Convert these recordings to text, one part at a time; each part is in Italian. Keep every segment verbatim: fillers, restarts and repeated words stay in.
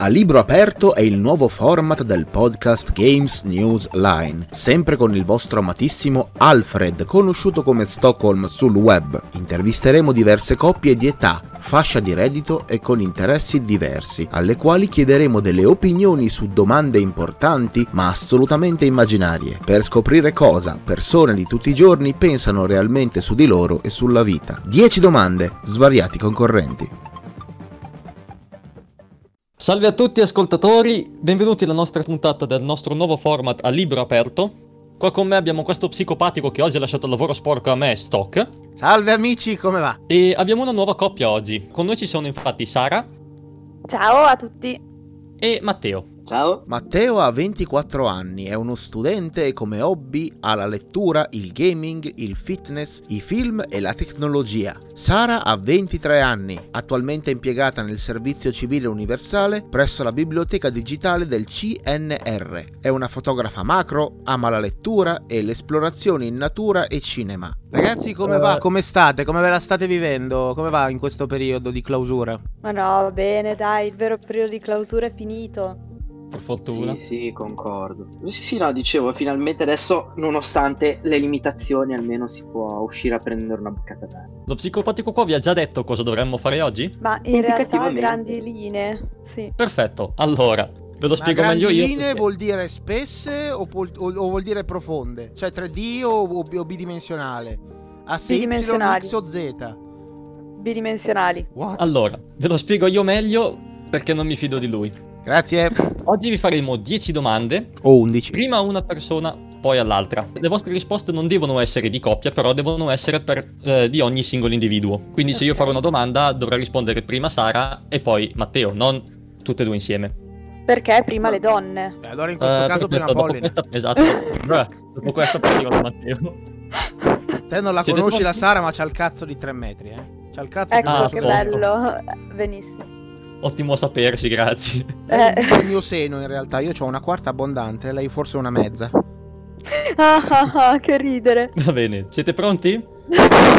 A libro aperto è il nuovo format del podcast Games News Line, sempre con il vostro amatissimo Alfred, conosciuto come Stockholm sul web. Intervisteremo diverse coppie di età, fascia di reddito e con interessi diversi, alle quali chiederemo delle opinioni su domande importanti ma assolutamente immaginarie, per scoprire cosa persone di tutti i giorni pensano realmente su di loro e sulla vita. dieci domande, svariati concorrenti. Salve a tutti ascoltatori, benvenuti alla nostra puntata del nostro nuovo format a libro aperto. Qua con me abbiamo questo psicopatico che oggi ha lasciato il lavoro sporco a me, Stock. Salve amici, come va? E abbiamo una nuova coppia oggi. Con noi ci sono infatti Sara. Ciao a tutti. E Matteo. Ciao. Matteo ha ventiquattro anni, è uno studente e come hobby ha la lettura, il gaming, il fitness, i film e la tecnologia. Sara ha ventitré anni, attualmente impiegata nel servizio civile universale presso la biblioteca digitale del C N R. È una fotografa macro, ama la lettura e l'esplorazione in natura e cinema. Ragazzi, come va? Come state? Come ve la state vivendo? Come va in questo periodo di clausura? Ma no, bene, dai, il vero periodo di clausura è finito. Per fortuna. Sì, sì, concordo. Sì, sì, no, dicevo, finalmente adesso, nonostante le limitazioni, almeno si può uscire a prendere una boccata d'aria. Lo psicopatico qua vi ha già detto cosa dovremmo fare oggi? Ma in realtà a grandi linee, sì. Perfetto, allora, ve lo spiego meglio io. Grandi linee vuol dire spesse o, pol- o, o vuol dire profonde? Cioè tre D o, o, o bidimensionale? A sei, X o Z? Bidimensionali. What? Allora, ve lo spiego io meglio perché non mi fido di lui. Grazie. Oggi vi faremo dieci domande. O undici. Prima a una persona, poi all'altra. Le vostre risposte non devono essere di coppia, però devono essere per, eh, di ogni singolo individuo. Quindi se io farò una domanda dovrà rispondere prima Sara e poi Matteo, non tutte e due insieme. Perché prima le donne. Beh, allora in questo uh, caso prima Polline. Questa, esatto. Dopo questa partiva da Matteo. Te non la Siete conosci la Sara, ma c'ha il cazzo di tre metri, eh. C'ha il cazzo ecco, di ah, che posto. Bello. Benissimo. Ottimo sapersi, grazie. Eh. Il mio seno, in realtà, io ho una quarta abbondante, lei forse una mezza. Ah, ah, ah, che ridere. Va bene, siete pronti?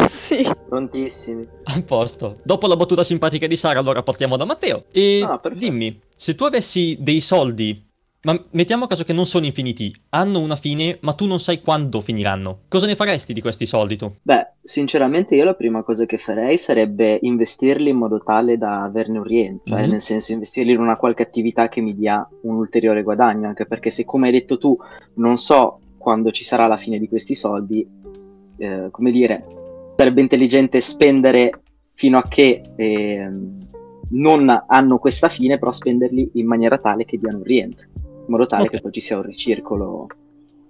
Sì. Prontissimi. A posto. Dopo la battuta simpatica di Sara, allora partiamo da Matteo. E ah, dimmi, se tu avessi dei soldi, ma mettiamo a caso che non sono infiniti, hanno una fine, ma tu non sai quando finiranno, cosa ne faresti di questi soldi tu? Beh, sinceramente io la prima cosa che farei sarebbe investirli in modo tale da averne un rientro, mm-hmm. eh, nel senso investirli in una qualche attività che mi dia un ulteriore guadagno, anche perché se come hai detto tu non so quando ci sarà la fine di questi soldi, eh, come dire, sarebbe intelligente spendere fino a che eh, non hanno questa fine, però spenderli in maniera tale che diano un rientro, in modo tale okay. che poi ci sia un ricircolo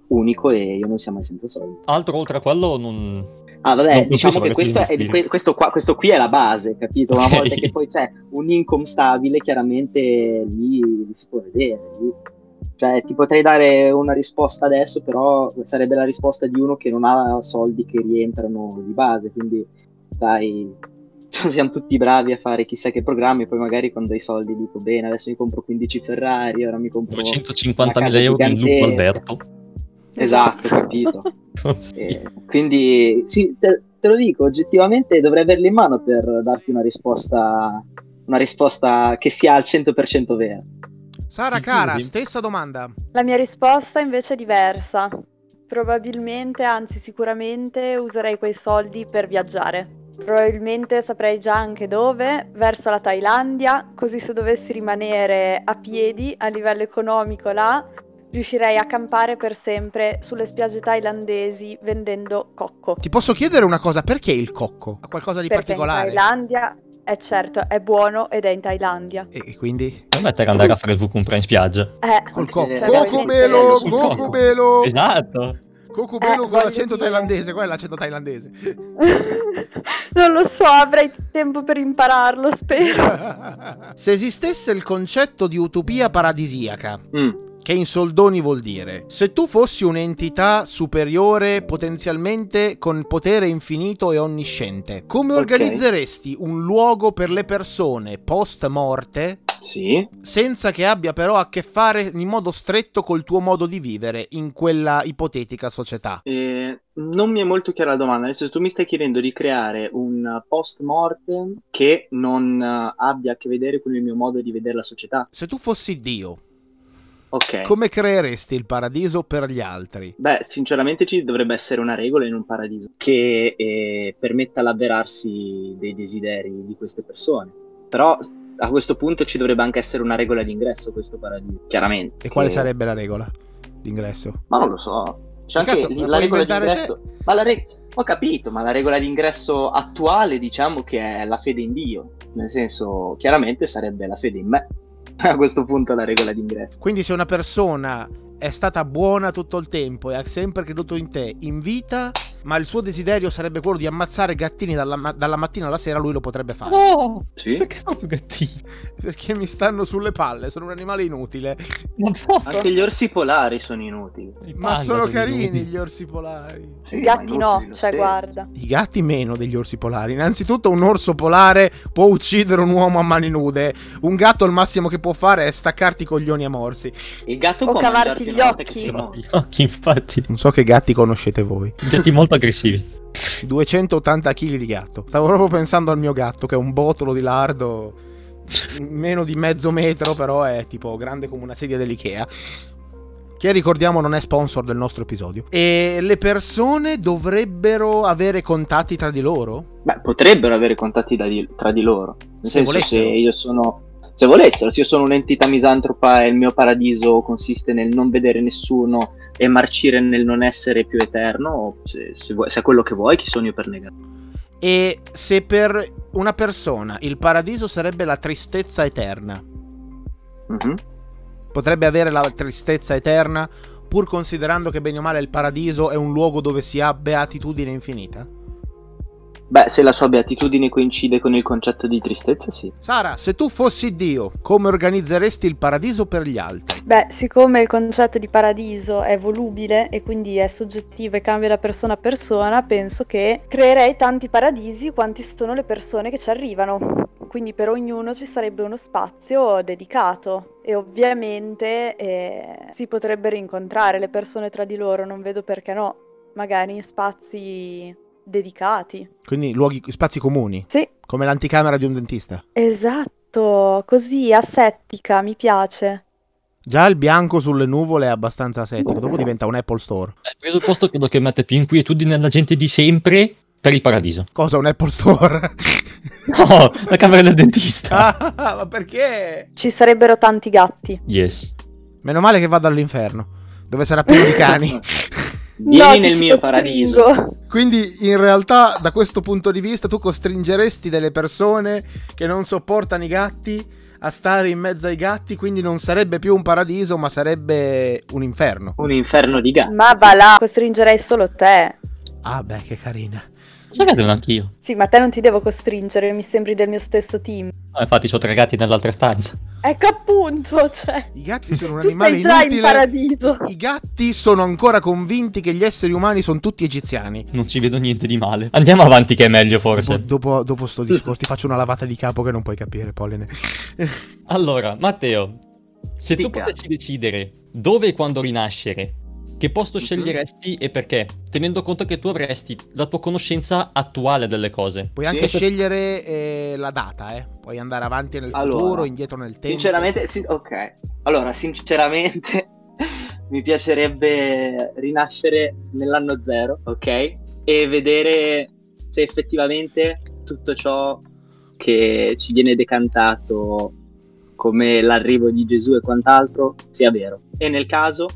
unico e io non sia mai senza soldi. Altro oltre a quello non... Ah vabbè, non diciamo che questo, è di que- questo, qua, questo qui è la base, capito? Una okay. volta che poi c'è un income stabile, chiaramente lì, lì si può vedere. Lì. Cioè ti potrei dare una risposta adesso, però sarebbe la risposta di uno che non ha soldi che rientrano di base, quindi dai... siamo tutti bravi a fare chissà che programmi, poi magari quando hai i soldi dico bene adesso mi compro quindici Ferrari, ora mi compro duecentocinquantamila euro in Lupo Alberto, esatto, capito? eh, quindi sì, te, te lo dico, oggettivamente dovrei averli in mano per darti una risposta una risposta che sia al cento per cento vera. Sara, sì, cara, sì, stessa domanda. La mia risposta invece è diversa, probabilmente, anzi sicuramente userei quei soldi per viaggiare. Probabilmente saprei già anche dove, verso la Thailandia, così se dovessi rimanere a piedi a livello economico là, riuscirei a campare per sempre sulle spiagge thailandesi vendendo cocco. Ti posso chiedere una cosa, perché il cocco? Ha qualcosa di perché particolare? Perché in Thailandia, è certo, è buono ed è in Thailandia. E, e quindi? Come te andare a fare il vucumpra in spiaggia? Eh, col cocco. Cioè, cocumelo, cocumelo! Esatto! Cocubelo eh, con l'accento dire. Thailandese, qual è l'accento thailandese? Non lo so, avrei tempo per impararlo, spero. Se esistesse il concetto di utopia paradisiaca, mm. che in soldoni vuol dire: se tu fossi un'entità superiore, potenzialmente con potere infinito e onnisciente, come okay. organizzeresti un luogo per le persone post morte? Sì. Senza che abbia però a che fare in modo stretto col tuo modo di vivere in quella ipotetica società? Eh, non mi è molto chiara la domanda. Adesso tu mi stai chiedendo di creare un post mortem che non abbia a che vedere con il mio modo di vedere la società. Se tu fossi Dio, okay. come creeresti il paradiso per gli altri? Beh, sinceramente ci dovrebbe essere una regola in un paradiso che eh, permetta l'avverarsi dei desideri di queste persone. Però a questo punto ci dovrebbe anche essere una regola d'ingresso a questo paradiso, chiaramente. E quale che... sarebbe la regola d'ingresso? Ma non lo so. C'è anche cazzo, la regola d'ingresso. Te? Ma la re... Ho capito, ma la regola d'ingresso attuale, diciamo che è la fede in Dio. Nel senso, chiaramente sarebbe la fede in me. A questo punto la regola d'ingresso. Quindi se una persona è stata buona tutto il tempo e ha sempre creduto in te in vita, ma il suo desiderio sarebbe quello di ammazzare gattini dalla, ma- dalla mattina alla sera, lui lo potrebbe fare. No! Sì? Perché proprio gattini? Perché mi stanno sulle palle, sono un animale inutile. Anche gli orsi polari sono inutili. Ma sono carini inutili. Gli orsi polari. Sì, i gatti no, cioè guarda. I gatti meno degli orsi polari. Innanzitutto un orso polare può uccidere un uomo a mani nude. Un gatto il massimo che può fare è staccarti i coglioni a morsi. Il gatto o può mangiarti gli occhi. Gli occhi, infatti. Non so che gatti conoscete voi. Gatti molto aggressivi. duecentottanta chili di gatto. Stavo proprio pensando al mio gatto, che è un botolo di lardo, meno di mezzo metro, però è tipo grande come una sedia dell'Ikea. Che ricordiamo non è sponsor del nostro episodio. E le persone dovrebbero avere contatti tra di loro? Beh, potrebbero avere contatti da di, tra di loro. Nel se senso, se io sono... Se volessero, se io sono un'entità misantropa e il mio paradiso consiste nel non vedere nessuno e marcire nel non essere più eterno, se, se, vuoi, se è quello che vuoi, chi sono io per negarlo? E se per una persona il paradiso sarebbe la tristezza eterna, mm-hmm. potrebbe avere la tristezza eterna pur considerando che bene o male il paradiso è un luogo dove si ha beatitudine infinita? Beh, se la sua beatitudine coincide con il concetto di tristezza, sì. Sara, se tu fossi Dio, come organizzeresti il paradiso per gli altri? Beh, siccome il concetto di paradiso è volubile e quindi è soggettivo e cambia da persona a persona, penso che creerei tanti paradisi quanti sono le persone che ci arrivano. Quindi per ognuno ci sarebbe uno spazio dedicato. E ovviamente eh, si potrebbero incontrare le persone tra di loro, non vedo perché no. Magari in spazi... dedicati. Quindi luoghi, spazi comuni? Sì. Come l'anticamera di un dentista? Esatto, così asettica, mi piace. Già il bianco sulle nuvole è abbastanza asettico, dopo diventa un Apple Store. Hai preso il posto, credo che mette più inquietudine alla gente di sempre per il paradiso. Cosa, un Apple Store? No, la camera del dentista. Ah, ma perché? Ci sarebbero tanti gatti. Yes. Meno male che vado all'inferno, dove sarà pieno di cani. Vieni no, nel mio paradiso. Quindi in realtà da questo punto di vista tu costringeresti delle persone che non sopportano i gatti a stare in mezzo ai gatti, quindi non sarebbe più un paradiso ma sarebbe un inferno. Un inferno di gatti. Ma va là, costringerei solo te. Ah beh, che carina. Sapevo anch'io. Sì, ma te non ti devo costringere, mi sembri del mio stesso team. Ah, infatti c'ho tre gatti nell'altra stanza. Ecco appunto, cioè. I gatti sono un animale inutile. Tu stai già in paradiso. I gatti sono ancora convinti che gli esseri umani sono tutti egiziani. Non ci vedo niente di male. Andiamo avanti che è meglio forse. Dopo, dopo, dopo sto discorso ti faccio una lavata di capo che non puoi capire, Polline. Allora, Matteo, se Fica. tu potessi decidere dove e quando rinascere, che posto sceglieresti e perché? Tenendo conto che tu avresti la tua conoscenza attuale delle cose. Puoi anche sì. scegliere eh, la data, eh. Puoi andare avanti nel allora, futuro, indietro nel tempo. Sinceramente, sì, ok. Allora, sinceramente mi piacerebbe rinascere nell'anno zero, ok? E vedere se effettivamente tutto ciò che ci viene decantato come l'arrivo di Gesù e quant'altro sia vero. E nel caso...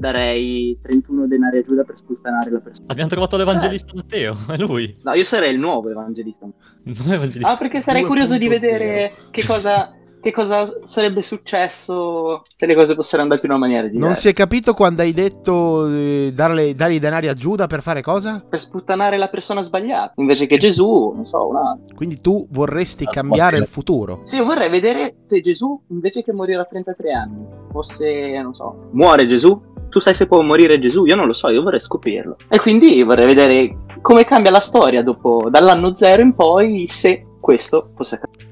darei trentuno denari a Giuda per sputtanare la persona. Abbiamo trovato l'evangelista eh. Matteo, è lui. No, io sarei il nuovo evangelista. Non evangelista. Ah, perché sarei curioso di vedere che cosa, che cosa sarebbe successo se le cose fossero andate in una maniera diversa. Non si è capito quando hai detto eh, darle, dare i denari a Giuda per fare cosa? Per sputtanare la persona sbagliata, invece che Gesù, non so, un altro. Quindi tu vorresti ah, cambiare il futuro? Sì, io vorrei vedere se Gesù, invece che morire a trentatré anni, fosse, non so, muore Gesù? Tu sai se può morire Gesù? Io non lo so, io vorrei scoprirlo. E quindi vorrei vedere come cambia la storia dopo, dall'anno zero in poi, se questo fosse accaduto.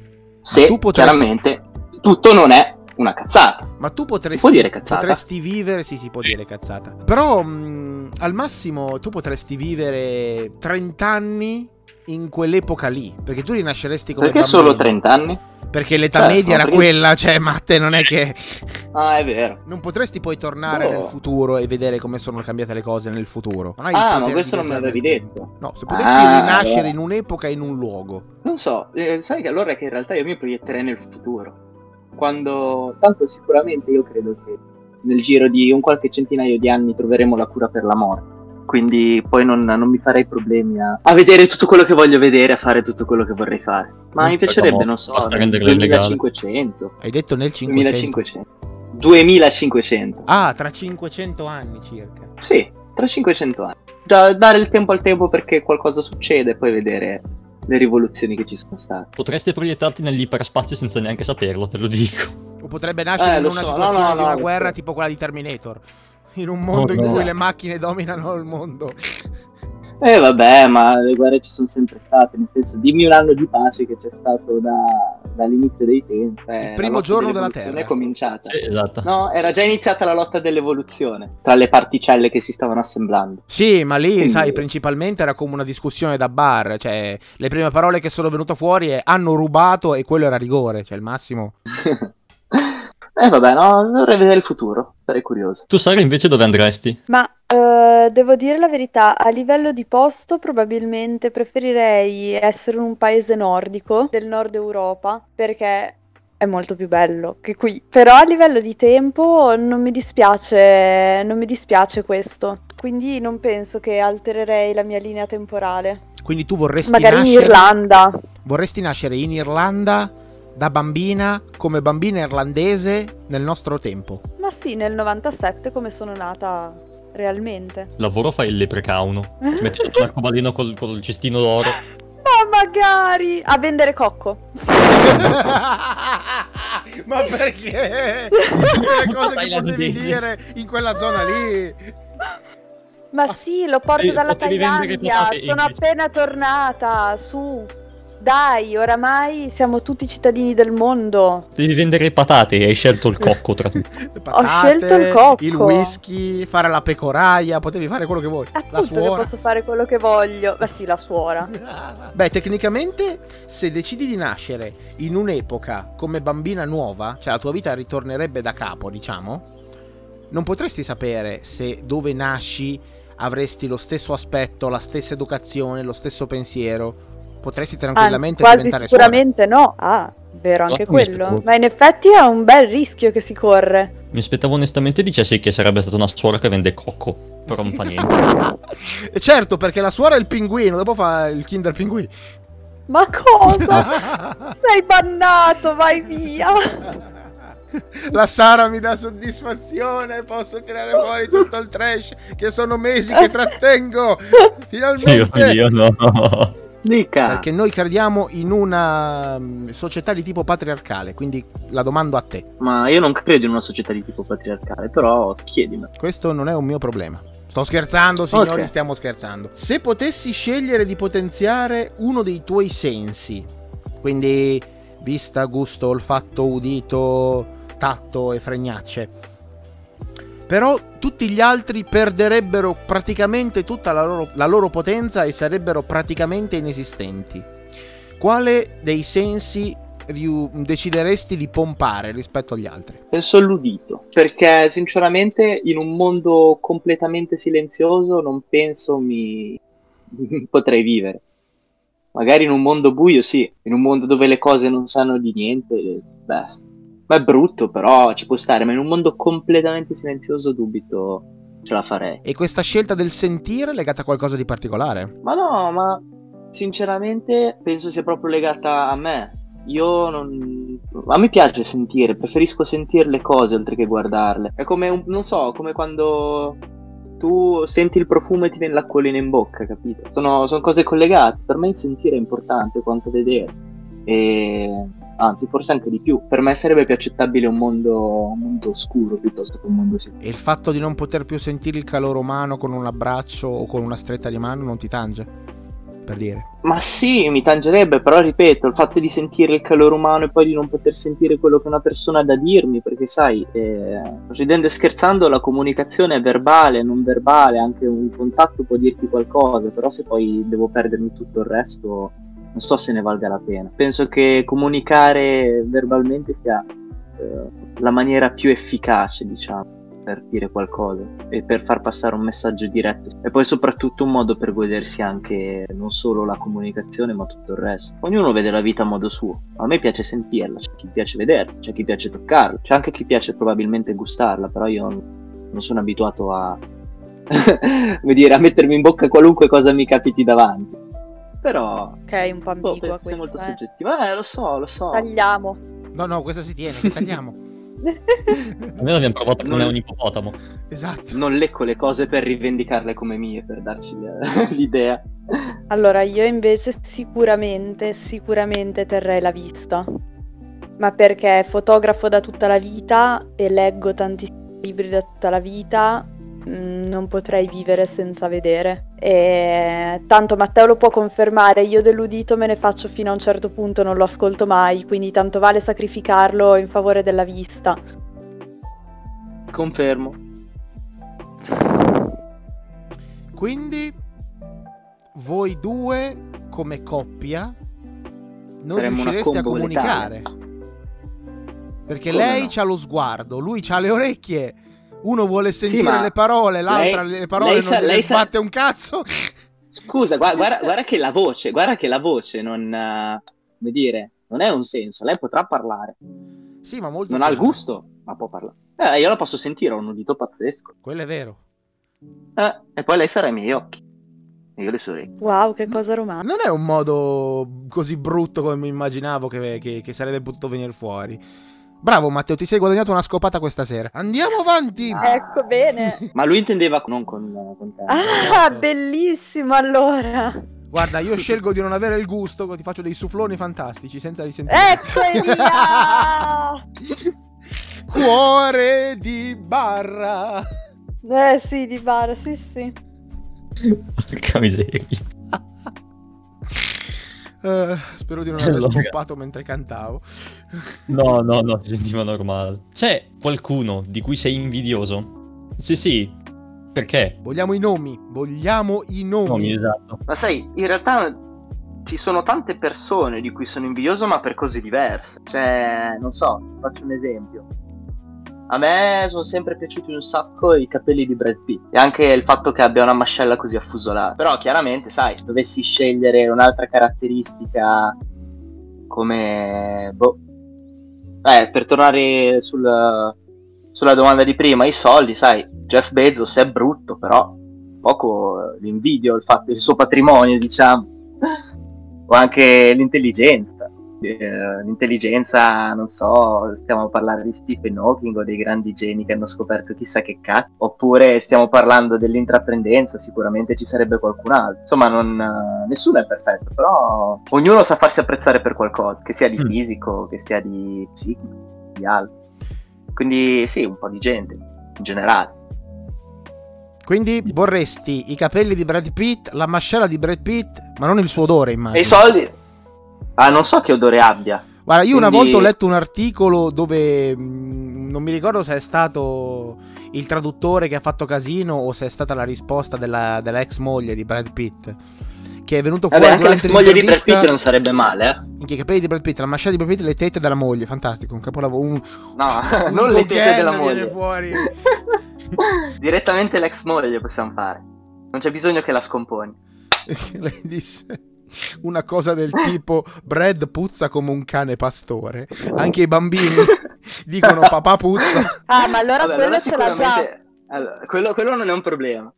Se, tu potresti... chiaramente, tutto non è una cazzata. Ma tu potresti, può dire cazzata. Potresti vivere, sì, si può dire cazzata. Però, mh, al massimo, tu potresti vivere trenta anni in quell'epoca lì, perché tu rinasceresti come perché bambino. Perché solo trenta anni? Perché l'età certo, media era perché... quella, cioè, Matte, non è che... Ah, è vero. Non potresti poi tornare oh. nel futuro e vedere come sono cambiate le cose nel futuro. Non hai ah, ma questo non me l'avevi detto. No, se potessi ah, rinascere beh. in un'epoca, in un luogo. Non so, eh, sai che allora che in realtà io mi proietterei nel futuro. Quando, tanto sicuramente io credo che nel giro di un qualche centinaio di anni troveremo la cura per la morte. Quindi poi non, non mi farei problemi a, a vedere tutto quello che voglio vedere, a fare tutto quello che vorrei fare. Ma mm, mi piacerebbe, non so, nel duemilacinquecento. Hai detto nel duemilacinquecento. duemilacinquecento. duemilacinquecento. Ah, tra cinquecento anni circa. Sì, tra cinquecento anni. Da, dare il tempo al tempo perché qualcosa succede e poi vedere le rivoluzioni che ci sono state. Potreste proiettarti nell'iperspazio senza neanche saperlo, te lo dico. O potrebbe nascere eh, in una so, situazione no, no, di una no, guerra questo. tipo quella di Terminator. In un mondo oh, in no. cui le macchine dominano il mondo. Eh vabbè, ma le guerre ci sono sempre state. Nel senso, dimmi un anno di pace che c'è stato da, dall'inizio dei tempi. Il primo giorno della Terra è cominciata. Sì, esatto. No, era già iniziata la lotta dell'evoluzione tra le particelle che si stavano assemblando. Sì, ma lì, quindi... sai, principalmente era come una discussione da bar. Cioè, le prime parole che sono venute fuori è hanno rubato e quello era rigore. Cioè, il massimo... Eh vabbè, no, vorrei vedere il futuro, sarei curioso. Tu Sara invece dove andresti? Ma uh, devo dire la verità, a livello di posto probabilmente preferirei essere in un paese nordico del nord Europa, perché è molto più bello che qui. Però a livello di tempo non mi dispiace, non mi dispiace questo, quindi non penso che altererei la mia linea temporale. Quindi tu vorresti magari nascere... in Irlanda. Vorresti nascere in Irlanda? Da bambina, come bambina irlandese, nel nostro tempo. Ma sì, nel novantasette come sono nata realmente. Lavoro fai il leprecauno. Ti metti sotto l'arcobaleno col, col cestino d'oro. Ma magari! A vendere cocco. Ma perché? Le cose che potevi dire in quella zona lì. Ma sì, lo porto dalla Thailandia. Sono appena tornata, su. Dai, oramai siamo tutti cittadini del mondo. Devi vendere patate, hai scelto il cocco tra tutti. Patate, ho scelto il cocco. Il whisky, fare la pecoraia, potevi fare quello che vuoi. Appunto, la suora. Che posso fare quello che voglio. Ma sì, la suora. Beh, tecnicamente, se decidi di nascere in un'epoca come bambina nuova, cioè la tua vita ritornerebbe da capo, diciamo, non potresti sapere se dove nasci avresti lo stesso aspetto, la stessa educazione, lo stesso pensiero. Potresti tranquillamente ah, diventare sola. Sicuramente no. Ah, vero, anche no, quello. Ma in effetti è un bel rischio che si corre. Mi aspettavo onestamente dicessi che sarebbe stata una suora che vende cocco. Però non fa niente. Certo, perché la suora è il pinguino. Dopo fa il Kinder Pinguì. Ma cosa? Sei bannato, vai via. La Sara mi dà soddisfazione. Posso tirare fuori tutto il trash che sono mesi che trattengo. Finalmente. Io, io no. Dica. Perché noi crediamo in una società di tipo patriarcale, quindi la domando a te. Ma io non credo in una società di tipo patriarcale, però chiedimi. Questo non è un mio problema. Sto scherzando, signori, okay. Stiamo scherzando. Se potessi scegliere di potenziare uno dei tuoi sensi, quindi vista, gusto, olfatto, udito, tatto e fregnacce, però tutti gli altri perderebbero praticamente tutta la loro, la loro potenza e sarebbero praticamente inesistenti. Quale dei sensi riu- decideresti di pompare rispetto agli altri? Penso all'udito, perché sinceramente in un mondo completamente silenzioso non penso mi potrei vivere. Magari in un mondo buio sì, in un mondo dove le cose non sanno di niente, beh... Ma è brutto, però ci può stare. Ma in un mondo completamente silenzioso dubito ce la farei. E questa scelta del sentire è legata a qualcosa di particolare? Ma no, ma sinceramente penso sia proprio legata a me. Io non... A me piace sentire, preferisco sentire le cose oltre che guardarle. È come, un, non so, come quando tu senti il profumo e ti viene l'acquolina in bocca, capito? Sono, sono cose collegate. Per me sentire è importante quanto vedere. E... anzi forse anche di più. Per me sarebbe più accettabile un mondo, un mondo oscuro piuttosto che un mondo sicuro. E il fatto di non poter più sentire il calore umano con un abbraccio o con una stretta di mano non ti tange? Per dire. Ma sì, mi tangerebbe, però ripeto, il fatto di sentire il calore umano e poi di non poter sentire quello che una persona ha da dirmi, perché sai, eh, ridendo e scherzando, la comunicazione è verbale, non verbale, anche un contatto può dirti qualcosa, però se poi devo perdermi tutto il resto non so se ne valga la pena. Penso che comunicare verbalmente sia eh, la maniera più efficace, diciamo, per dire qualcosa e per far passare un messaggio diretto, e poi soprattutto un modo per godersi anche non solo la comunicazione ma tutto il resto. Ognuno vede la vita a modo suo, a me piace sentirla, c'è chi piace vederla, c'è chi piace toccarla, c'è anche chi piace probabilmente gustarla, però io non sono abituato a come dire, a mettermi in bocca qualunque cosa mi capiti davanti. Però ok, un po' ambigua, oh, questo è molto eh. soggettivo, eh lo so, lo so tagliamo, no no, questo si tiene, tagliamo. Almeno abbiamo provato che non è un ippopotamo. Esatto. Non lecco le cose per rivendicarle come mie, per darci l'idea. Allora, io invece sicuramente, sicuramente terrei la vista. Ma perché fotografo da tutta la vita e leggo tantissimi libri da tutta la vita, non potrei vivere senza vedere. E tanto Matteo lo può confermare, io dell'udito me ne faccio fino a un certo punto, non lo ascolto mai, quindi tanto vale sacrificarlo in favore della vista. Confermo. Quindi voi due come coppia non saremmo riuscireste a comunicare, perché come lei no? C'ha lo sguardo, lui c'ha le orecchie. Uno vuole sentire sì, le parole, l'altra lei, le parole lei non sa, le sbatte sa... un cazzo. Scusa, guarda, guarda, guarda che la voce, guarda che la voce non, uh, come dire, non è un senso. Lei potrà parlare. Sì, ma molto. Non ha il gusto, ma può parlare. Eh, io la posso sentire, ho un udito pazzesco. Quello è vero. Eh, e poi lei sarà ai miei occhi. Io le sorelle. Wow, che cosa romantica. Non è un modo così brutto come mi immaginavo che, che, che sarebbe potuto venire fuori. Bravo Matteo, ti sei guadagnato una scopata questa sera. Andiamo avanti. Ah, ecco, bene. Ma lui intendeva non con, con te. Ah, no. Bellissimo, allora. Guarda, io scelgo di non avere il gusto, ti faccio dei sufloni fantastici senza risentire. Ecco via. Cuore di barra. Eh sì, di barra, sì sì. Porca miseria. Uh, spero di non aver allora. scoppato mentre cantavo. No, no, no, si sentiva normale. C'è qualcuno di cui sei invidioso? Sì, sì. Perché? Vogliamo i nomi, vogliamo i nomi. nomi esatto. Ma sai, in realtà ci sono tante persone di cui sono invidioso, ma per cose diverse. Cioè, non so, faccio un esempio. A me sono sempre piaciuti un sacco i capelli di Brad Pitt e anche il fatto che abbia una mascella così affusolata. Però chiaramente, sai, dovessi scegliere un'altra caratteristica come... boh. Eh, per tornare sul, sulla domanda di prima, i soldi, sai, Jeff Bezos è brutto, però poco l'invidio, il fatto del suo patrimonio, diciamo, o anche l'intelligenza. L'intelligenza, non so, stiamo parlando di Stephen Hawking o dei grandi geni che hanno scoperto chissà che cazzo, oppure stiamo parlando dell'intraprendenza, sicuramente ci sarebbe qualcun altro. Insomma, non, nessuno è perfetto, però ognuno sa farsi apprezzare per qualcosa, che sia di fisico, che sia di psichico, di altro. Quindi sì, un po' di gente in generale. Quindi vorresti i capelli di Brad Pitt, la mascella di Brad Pitt, ma non il suo odore, immagino. E i soldi? Ah, non so che odore abbia. Guarda, io quindi... una volta ho letto un articolo dove mh, non mi ricordo se è stato il traduttore che ha fatto casino o se è stata la risposta della, della ex moglie di Brad Pitt, che è venuto fuori. Vabbè, anche durante l'ex moglie di Brad Pitt non sarebbe male, eh? Minchia, i capelli di Brad Pitt, la mascella di Brad Pitt, le tette della moglie, fantastico, un capolavoro. Un... No, un non le tette della moglie. Fuori. Direttamente l'ex moglie le possiamo fare. Non c'è bisogno che la scomponi. Lei disse... una cosa del tipo: Brad puzza come un cane pastore. Anche i bambini dicono papà puzza. Ah, ma allora, vabbè, quello allora ce l'ha già. Allora, quello, quello non è un problema.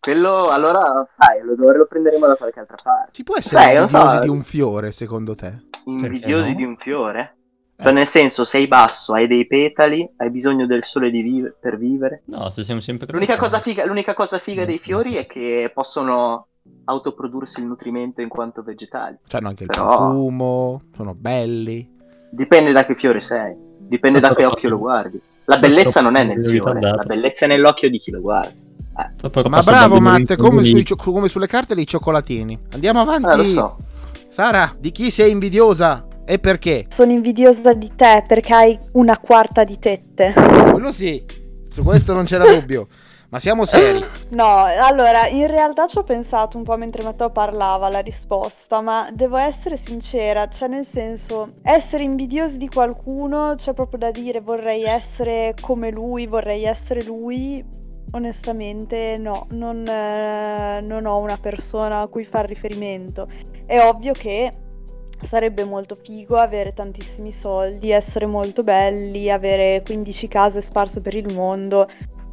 Quello allora, sai, l'odore lo prenderemo da qualche altra parte. Ci può essere Beh, invidiosi so. di un fiore, secondo te? Invidiosi no? di un fiore? Eh. Cioè, nel senso, sei basso, hai dei petali, hai bisogno del sole di vive- per vivere. No, se siamo sempre l'unica cosa figa, l'unica cosa figa dei fiori è che possono autoprodursi il nutrimento in quanto vegetali. C'hanno anche il Però... profumo, sono belli. Dipende da che fiore sei, dipende da che occhio lo guardi. La bellezza non è nel fiore, la bellezza è nell'occhio di chi lo guarda. Eh. Ma bravo Matte, come, sui, come sulle carte dei cioccolatini. Andiamo avanti. Ah, lo so. Sara, di chi sei invidiosa e perché? Sono invidiosa di te perché hai una quarta di tette. Quello sì, su questo non c'era dubbio. Ma siamo seri? No, allora, in realtà ci ho pensato un po' mentre Matteo parlava la risposta, ma devo essere sincera, cioè nel senso, essere invidiosi di qualcuno, c'è cioè proprio da dire vorrei essere come lui, vorrei essere lui, onestamente no, non, eh, non ho una persona a cui far riferimento. È ovvio che sarebbe molto figo avere tantissimi soldi, essere molto belli, avere quindici case sparse per il mondo.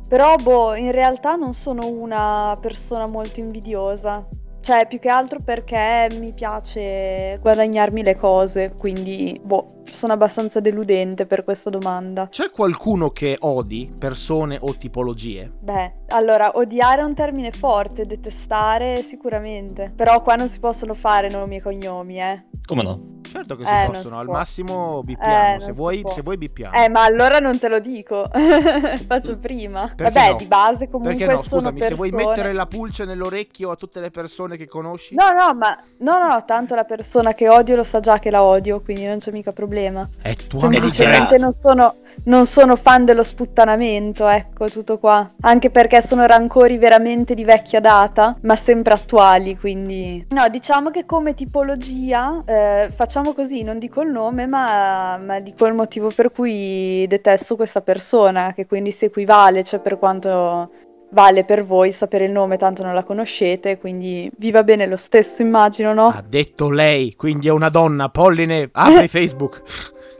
Però boh, in realtà non sono una persona molto invidiosa, cioè più che altro perché mi piace guadagnarmi le cose, quindi boh, sono abbastanza deludente per questa domanda. C'è qualcuno che odi, persone o tipologie? Beh, allora, odiare è un termine forte, detestare sicuramente, però qua non si possono fare nomi e cognomi, eh. Come no? Certo che si eh, possono, al può. massimo bippiamo, eh, se, vuoi, se vuoi bippiamo. Eh, ma allora non te lo dico, faccio prima. Perché Vabbè, no? di base comunque Perché no, scusami, persone... se vuoi mettere la pulce nell'orecchio a tutte le persone che conosci. No, no, ma no, no, tanto la persona che odio lo sa già che la odio, quindi non c'è mica problema. È tua madre. Semplicemente non sono... non sono fan dello sputtanamento, ecco, tutto qua. Anche perché sono rancori veramente di vecchia data, ma sempre attuali, quindi... No, diciamo che come tipologia, eh, facciamo così, non dico il nome, ma, ma dico il motivo per cui detesto questa persona, che quindi si equivale, cioè per quanto... Vale per voi sapere il nome, tanto non la conoscete, quindi vi va bene lo stesso, immagino, no? Ha detto lei, quindi è una donna, Polline, apri Facebook.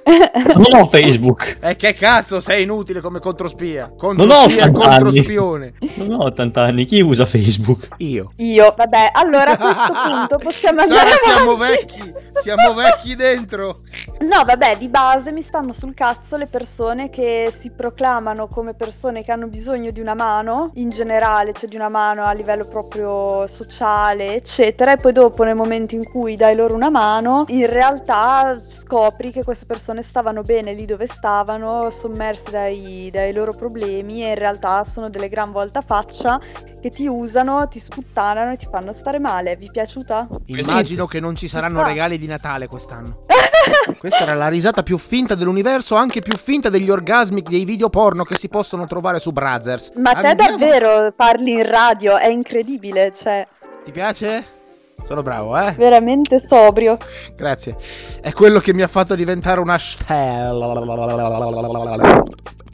Non ho Facebook. E eh, che cazzo, sei inutile come controspia. Controspia, non ho controspione. Anni. Non ho ottanta anni, chi usa Facebook? Io. Io, vabbè, allora a questo punto possiamo andare Sara, siamo vecchi, siamo vecchi dentro. No, vabbè, di base mi stanno sul cazzo le persone che si proclamano come persone che hanno bisogno di una mano... in generale, cioè di una mano a livello proprio sociale, eccetera, e poi dopo nel momento in cui dai loro una mano, in realtà scopri che queste persone stavano bene lì dove stavano, sommerse dai, dai loro problemi, e in realtà sono delle gran voltafaccia che ti usano, ti sputtanano e ti fanno stare male. Vi è piaciuta? Immagino che non ci saranno ah. regali di Natale quest'anno. Questa era la risata più finta dell'universo, anche più finta degli orgasmi dei video porno che si possono trovare su Brazzers. Ma te davvero parli in radio, è incredibile, cioè. Ti piace? Sono bravo, eh? Veramente sobrio. Grazie. È quello che mi ha fatto diventare una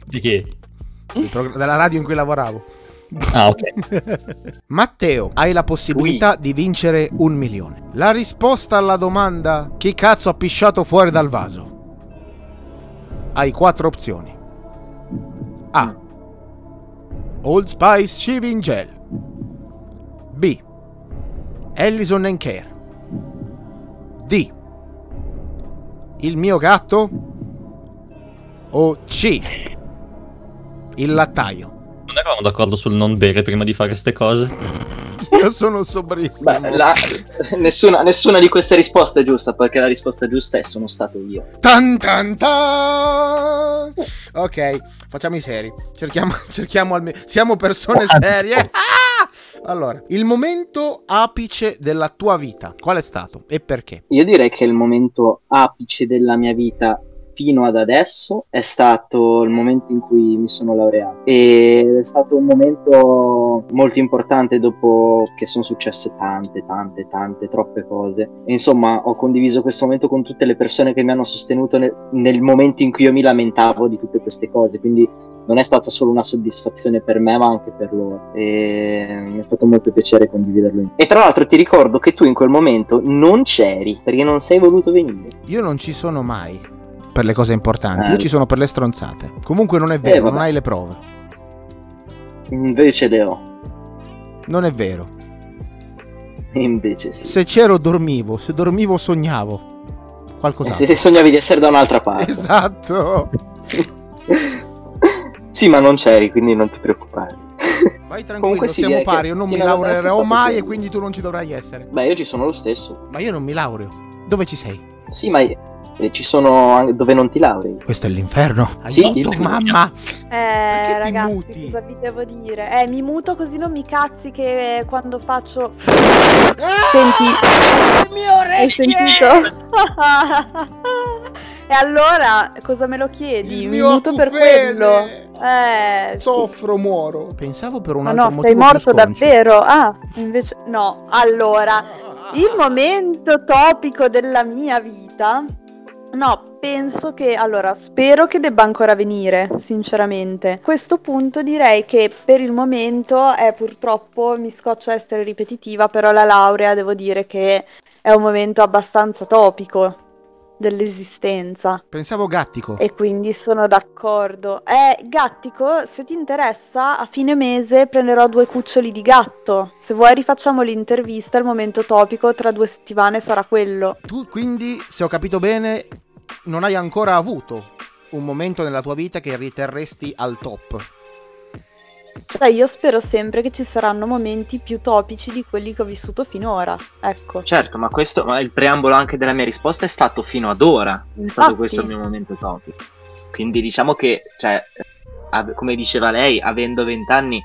Di che? Pro... della radio in cui lavoravo. Ah, ok. Matteo, hai la possibilità Qui. di vincere un milione. La risposta alla domanda chi cazzo ha pisciato fuori dal vaso? Hai quattro opzioni. A. Old Spice Shaving Gel. B. Ellison and Care. D. Il mio gatto. O C. Il lattaio. Non eravamo d'accordo sul non bere prima di fare ste cose? Io sono sobrissimo. Beh, la... nessuna, nessuna di queste risposte è giusta, perché la risposta giusta è sono stato io. Tan tan tan! Ok, facciamo i seri. Cerchiamo, cerchiamo almeno. Siamo persone serie. Ah! Allora, il momento apice della tua vita, qual è stato e perché? Io direi che il momento apice della mia vita fino ad adesso è stato il momento in cui mi sono laureato, e è stato un momento molto importante dopo che sono successe tante tante tante troppe cose, e insomma ho condiviso questo momento con tutte le persone che mi hanno sostenuto nel, nel momento in cui io mi lamentavo di tutte queste cose, quindi non è stata solo una soddisfazione per me ma anche per loro, e mi è fatto molto piacere condividerlo. E tra l'altro ti ricordo che tu in quel momento non c'eri perché non sei voluto venire. Io non ci sono mai per le cose importanti, eh. Io ci sono per le stronzate. Comunque non è vero, eh, non hai le prove. Invece le ho. Non è vero. Invece sì. Se c'ero dormivo, se dormivo sognavo qualcos'altro. Se sognavi di essere da un'altra parte. Esatto. Sì, ma non c'eri, quindi non ti preoccupare. Vai tranquillo, sì, siamo pari, io non mi laureerò mai e quindi tu non ci dovrai essere. Beh, io ci sono lo stesso. Ma io non mi laureo. Dove ci sei? Sì, ma io... e ci sono dove non ti lauri. Questo è l'inferno. Sì, aiuto, il... mamma. Eh, ragazzi, muti? Cosa vi devo dire? Eh, mi muto così non mi cazzi che quando faccio... Ah! Senti... mio orecchie! Hai sentito? E allora, cosa me lo chiedi? Mi muto per quello. Eh, Soffro, sì. muoro. Pensavo per un altro motivo. No, sei morto davvero? Ah, invece... No, allora... Il momento topico della mia vita? No, penso che... Allora, spero che debba ancora venire, sinceramente. A questo punto direi che per il momento è purtroppo... Mi scoccia essere ripetitiva, però la laurea devo dire che è un momento abbastanza topico dell'esistenza. Pensavo gattico. E quindi sono d'accordo. Eh, gattico, se ti interessa, a fine mese prenderò due cuccioli di gatto. Se vuoi rifacciamo l'intervista, il momento topico tra due settimane sarà quello. Tu quindi, se ho capito bene, non hai ancora avuto un momento nella tua vita che riterresti al top. Cioè, io spero sempre che ci saranno momenti più topici di quelli che ho vissuto finora, ecco. Certo, ma questo, ma il preambolo anche della mia risposta è stato fino ad ora. Infatti. È stato questo il mio momento topico. Quindi diciamo che, cioè, av- come diceva lei, avendo vent'anni,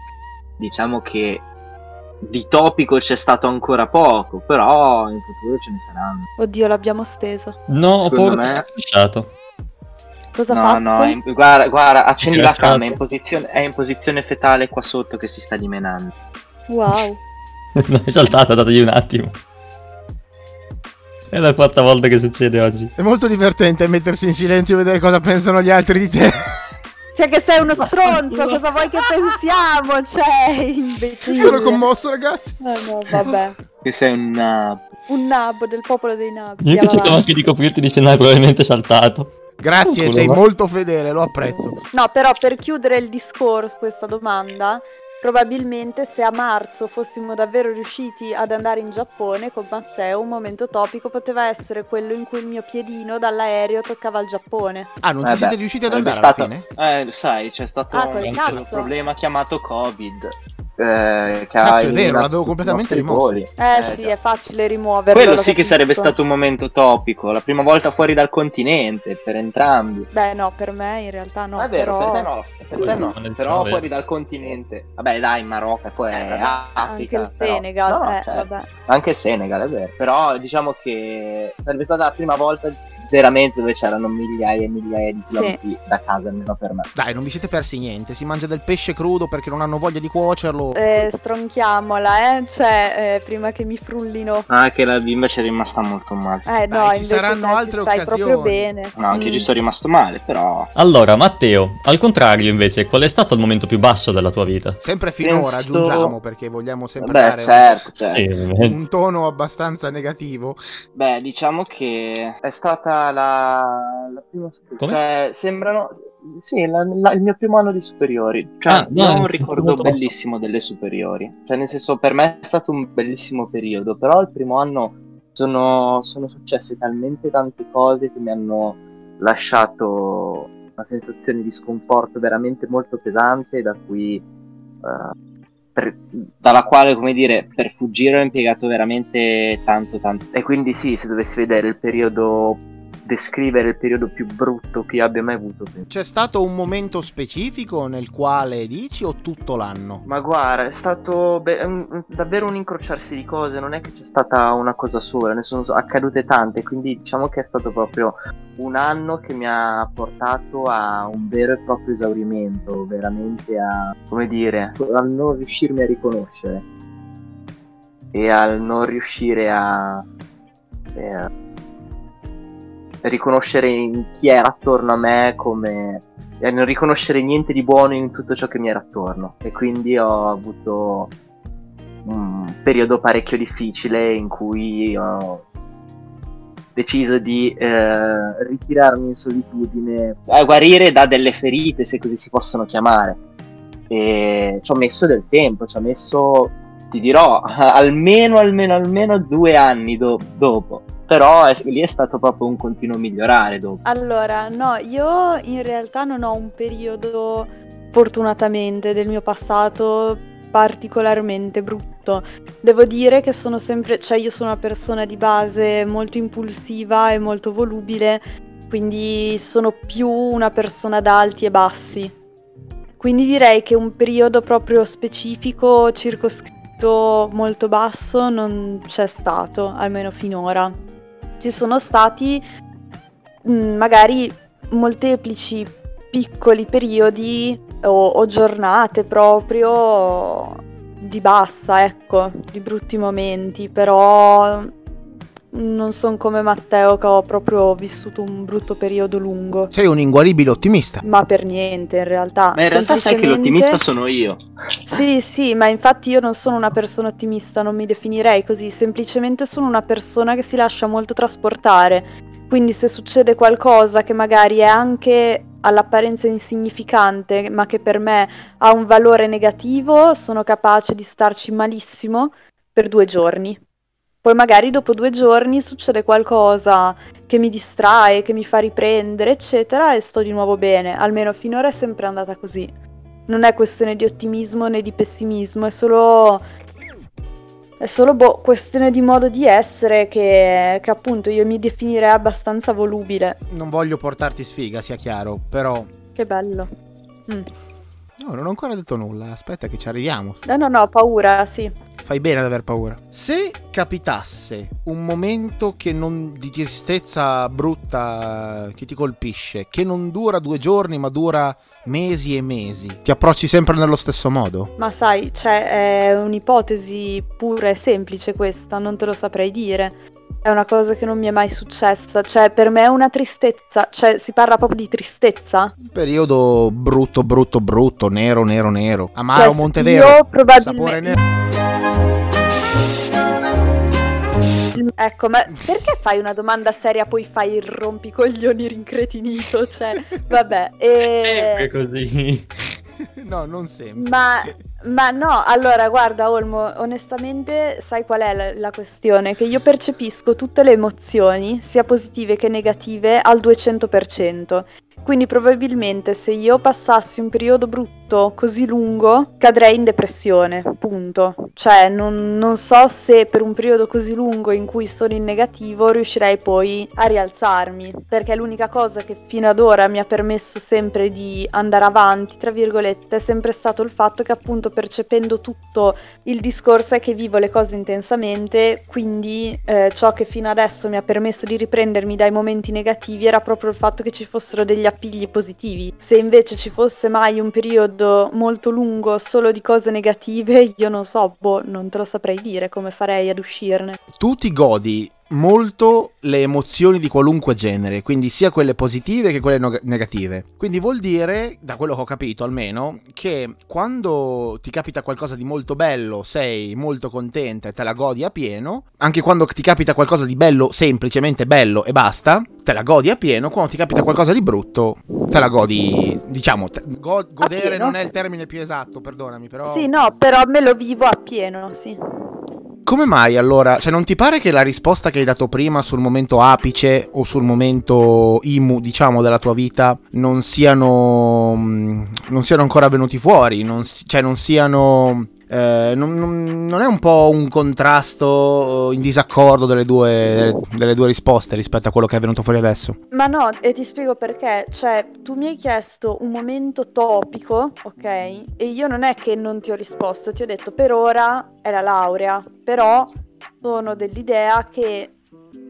diciamo che di topico c'è stato ancora poco, però in futuro ce ne saranno. Oddio, l'abbiamo steso. No, ho paura che sia lasciato. Cosa no, fatto? no, in, guarda, guarda, accendi la cam, è in posizione, è in posizione fetale qua sotto che si sta dimenando. Wow. Non è saltata, dategli un attimo. È la quarta volta che succede oggi. È molto divertente mettersi in silenzio e vedere cosa pensano gli altri di te. Cioè che sei uno stronzo, cosa vuoi che pensiamo? Cioè, imbecille. Sono commosso, ragazzi. No, no, vabbè. Che sei un nab. Un nab del popolo dei nab. Io che cercavo anche di coprirti di scenario, probabilmente saltato. Grazie, sei molto fedele, lo apprezzo. No, però per chiudere il discorso, questa domanda, probabilmente se a marzo fossimo davvero riusciti ad andare in Giappone con Matteo, un momento topico poteva essere quello in cui il mio piedino dall'aereo toccava il Giappone. Ah, non eh ci siete riusciti ad andare alla stato, fine? Eh, sai, c'è stato ah, un, un problema chiamato Covid. Eh, che cazzo, è vero, l'avevo completamente rimosso. Eh, eh sì, già. È facile rimuoverlo. Quello sì che sarebbe stato un momento topico. La prima volta fuori dal continente, per entrambi. Beh no, per me in realtà no. È vero, però... per te no, per te no. Però fuori vero. Dal continente. Vabbè dai, Marocco, poi eh, è Africa. Anche il però... Senegal, no, eh, cioè, vabbè. Anche il Senegal, è vero. Però diciamo che sarebbe stata la prima volta veramente dove c'erano migliaia e migliaia di chilometri sì. da casa, almeno per me. Dai, non vi siete persi niente, si mangia del pesce crudo perché non hanno voglia di cuocerlo. Eh, stronchiamola, eh, cioè, eh, prima che mi frullino. Ah, che la bimba ci è rimasta molto male. Eh, Dai, no, ci saranno te, altre ci occasioni. Proprio bene. No, anche mm. ci sono rimasto male, però... Allora, Matteo, al contrario invece, qual è stato il momento più basso della tua vita? Sempre finora, Penso... aggiungiamo, perché vogliamo sempre Beh, dare certo, un... Certo. Sì. un tono abbastanza negativo. Beh, diciamo che è stata La, la prima cioè, sembrano sì la, la, il mio primo anno di superiori, cioè ah, no, ho un ricordo bellissimo delle superiori, cioè nel senso per me è stato un bellissimo periodo, però il primo anno sono, sono successe talmente tante cose che mi hanno lasciato una sensazione di sconforto veramente molto pesante, da cui uh, Per, dalla quale, come dire, per fuggire ho impiegato veramente tanto tanto. E quindi sì, se dovessi vedere il periodo, descrivere il periodo più brutto che abbia mai avuto, penso. C'è stato un momento specifico nel quale dici o tutto l'anno? Ma guarda, è stato be- un, davvero un incrociarsi di cose, non è che c'è stata una cosa sola, ne sono accadute tante, quindi diciamo che è stato proprio un anno che mi ha portato a un vero e proprio esaurimento, veramente a, come dire, a non riuscirmi a riconoscere e al non riuscire a eh, riconoscere in chi era attorno a me, come e a non riconoscere niente di buono in tutto ciò che mi era attorno, e quindi ho avuto un periodo parecchio difficile in cui ho deciso di eh, ritirarmi in solitudine, a guarire da delle ferite, se così si possono chiamare, e ci ho messo del tempo, ci ho messo, ti dirò, almeno almeno almeno due anni do- dopo, però è, lì è stato proprio un continuo migliorare dopo. Allora, no, io in realtà non ho un periodo, fortunatamente, del mio passato particolarmente brutto. Devo dire che sono sempre, cioè io sono una persona di base molto impulsiva e molto volubile, quindi sono più una persona da alti e bassi. Quindi direi che un periodo proprio specifico, circoscritto, molto basso non c'è stato, almeno finora. Ci sono stati magari molteplici piccoli periodi o, o giornate proprio di bassa, ecco, di brutti momenti, però non sono come Matteo che ho proprio vissuto un brutto periodo lungo. Sei un inguaribile ottimista. Ma per niente in realtà. Ma in realtà sai che l'ottimista sono io. Sì sì, ma infatti io non sono una persona ottimista, non mi definirei così. Semplicemente sono una persona che si lascia molto trasportare. Quindi se succede qualcosa che magari è anche all'apparenza insignificante, ma che per me ha un valore negativo, sono capace di starci malissimo per due giorni. Poi magari dopo due giorni succede qualcosa che mi distrae, che mi fa riprendere, eccetera, e sto di nuovo bene. Almeno finora è sempre andata così. Non è questione di ottimismo né di pessimismo, è solo, è solo boh, questione di modo di essere che, che appunto io mi definirei abbastanza volubile. Non voglio portarti sfiga, sia chiaro, però... Che bello. Mm. No, non ho ancora detto nulla, aspetta che ci arriviamo. No, no, no, paura, sì. Fai bene ad aver paura. Se capitasse un momento che non, di tristezza brutta che ti colpisce, che non dura due giorni ma dura mesi e mesi, ti approcci sempre nello stesso modo? Ma sai, cioè, è un'ipotesi pura e semplice questa, non te lo saprei dire. È una cosa che non mi è mai successa, cioè per me è una tristezza, cioè si parla proprio di tristezza. Un periodo brutto, brutto, brutto, nero, nero, nero, amaro, cioè, Montevero, io probabilmente... sapore nero. Ecco, ma perché fai una domanda seria poi fai il rompicoglioni rincretinito? Cioè, vabbè, e... sempre così. No, non sempre. Ma, ma no, allora guarda Olmo, onestamente sai qual è la, la questione? Che io percepisco tutte le emozioni, sia positive che negative, al duecento per cento. Quindi probabilmente se io passassi un periodo brutto così lungo cadrei in depressione, punto. Cioè non, non so se per un periodo così lungo in cui sono in negativo riuscirei poi a rialzarmi, perché l'unica cosa che fino ad ora mi ha permesso sempre di andare avanti, tra virgolette, è sempre stato il fatto che appunto percependo tutto il discorso è che vivo le cose intensamente, quindi eh, ciò che fino adesso mi ha permesso di riprendermi dai momenti negativi era proprio il fatto che ci fossero degli appigli positivi. Se invece ci fosse mai un periodo molto lungo solo di cose negative, io non so, boh, non te lo saprei dire come farei ad uscirne. Tu ti godi molto le emozioni di qualunque genere, quindi sia quelle positive che quelle no- negative. Quindi vuol dire, da quello che ho capito almeno, che quando ti capita qualcosa di molto bello sei molto contenta e te la godi a pieno, anche quando ti capita qualcosa di bello, semplicemente bello e basta, te la godi a pieno, quando ti capita qualcosa di brutto te la godi, diciamo, te- go- godere non è il termine più esatto, perdonami, però... Sì, no, però me lo vivo a pieno, sì. Come mai allora? Cioè non ti pare che la risposta che hai dato prima sul momento apice o sul momento imu, diciamo, della tua vita non siano non siano ancora venuti fuori, non, cioè non siano eh, non, non, non è un po' un contrasto in disaccordo delle due delle due risposte rispetto a quello che è venuto fuori adesso? Ma no, e ti spiego perché. Cioè tu mi hai chiesto un momento topico, ok? E io non è che non ti ho risposto, ti ho detto per ora è la laurea, però sono dell'idea che,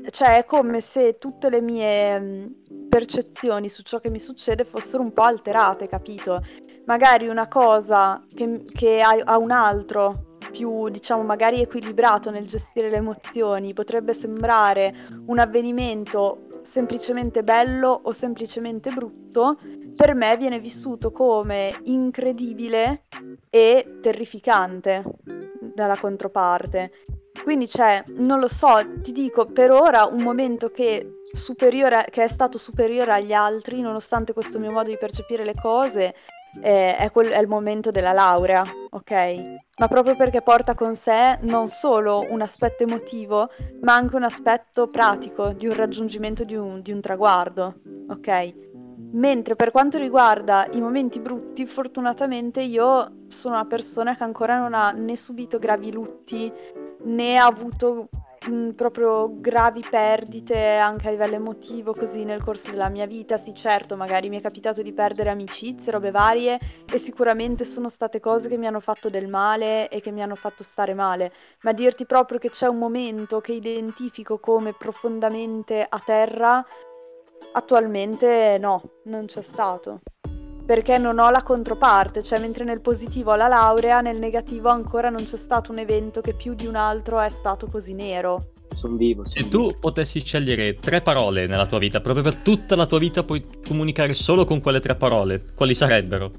cioè, è come se tutte le mie percezioni su ciò che mi succede fossero un po' alterate, capito? Magari una cosa che, che ha, ha un altro più, diciamo, magari equilibrato nel gestire le emozioni potrebbe sembrare un avvenimento semplicemente bello o semplicemente brutto, per me viene vissuto come incredibile e terrificante dalla controparte. Quindi cioè, non lo so, ti dico, per ora un momento che, superiore, che è stato superiore agli altri, nonostante questo mio modo di percepire le cose, eh, è, quel, è il momento della laurea, ok? Ma proprio perché porta con sé non solo un aspetto emotivo, ma anche un aspetto pratico di un raggiungimento di un, di un traguardo, ok? Mentre per quanto riguarda i momenti brutti, fortunatamente io sono una persona che ancora non ha né subito gravi lutti né ha avuto mh, proprio gravi perdite anche a livello emotivo così nel corso della mia vita. Sì, certo, magari mi è capitato di perdere amicizie, robe varie, e sicuramente sono state cose che mi hanno fatto del male e che mi hanno fatto stare male, ma dirti proprio che c'è un momento che identifico come profondamente a terra, attualmente no, non c'è stato, perché non ho la controparte, cioè mentre nel positivo ho la laurea, nel negativo ancora non c'è stato un evento che più di un altro è stato così nero. Sono vivo. Se tu potessi scegliere tre parole nella tua vita, proprio per tutta la tua vita puoi comunicare solo con quelle tre parole, quali sarebbero?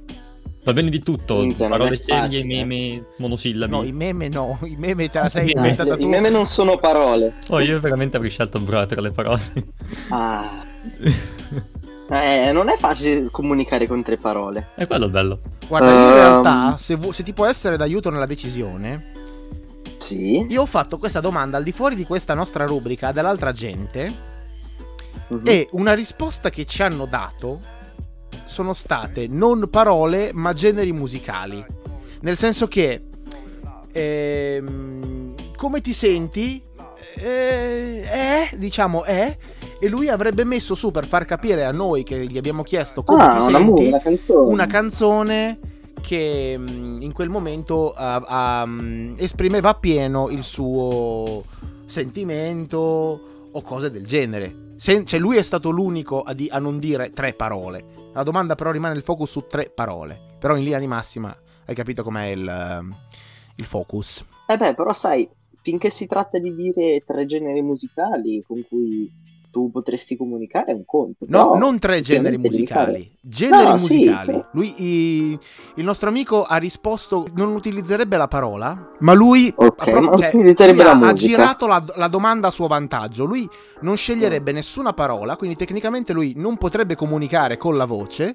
Va bene di tutto, Inter, parole serie, meme, monosillabi. No, i meme no, i meme te la sei inventata tu. I meme non sono parole. Oh, io veramente avrei scelto Bro tra le parole. Ah... Eh, non è facile comunicare con tre parole. È quello bello. Guarda, um... in realtà, se, vu- se ti può essere d'aiuto nella decisione, sì. Io ho fatto questa domanda al di fuori di questa nostra rubrica dell'altra gente, uh-huh. E una risposta che ci hanno dato sono state non parole ma generi musicali. Nel senso che ehm, come ti senti? Eh, eh diciamo eh e lui avrebbe messo su per far capire a noi che gli abbiamo chiesto come ah, ti una senti mu- una, canzone. una canzone che in quel momento uh, um, esprimeva appieno il suo sentimento o cose del genere. Se, cioè lui è stato l'unico a, di, a non dire tre parole. La domanda però rimane il focus su tre parole, però in linea di massima hai capito com'è il, uh, il focus. Eh beh, però sai, finché si tratta di dire tre generi musicali con cui tu potresti comunicare è un conto. No, no, non tre generi musicali, generi no, musicali. Sì. Lui, i, il nostro amico ha risposto, non utilizzerebbe la parola, ma lui, okay, proprio, ma cioè, utilizzerebbe lui la ha, musica. Ha girato la, la domanda a suo vantaggio. Lui non sceglierebbe nessuna parola, quindi tecnicamente lui non potrebbe comunicare con la voce,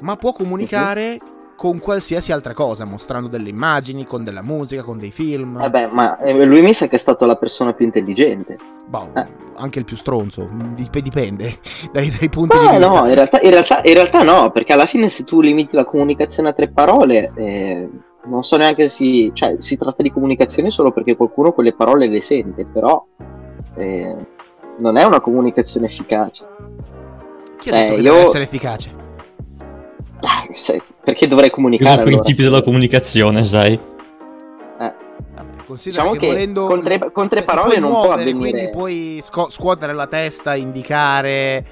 ma può comunicare... Uh-huh. Con qualsiasi altra cosa, mostrando delle immagini, con della musica, con dei film. Eh beh, ma lui mi sa che è stata la persona più intelligente. Boh, eh. Anche il più stronzo, dip- dipende dai, dai punti beh, di vista. No, in realtà, in, realtà, in realtà no, perché alla fine se tu limiti la comunicazione a tre parole, eh, non so neanche se cioè, si tratta di comunicazione solo perché qualcuno quelle parole le sente, però eh, non è una comunicazione efficace. Chi ha detto eh, che io... deve essere efficace? Perché dovrei comunicare? Il principio allora? Della comunicazione, sai? Eh. Vabbè, considera diciamo che, che volendo con tre, con tre parole non muovere, può avvenire. Quindi puoi scu- scuotere la testa, indicare,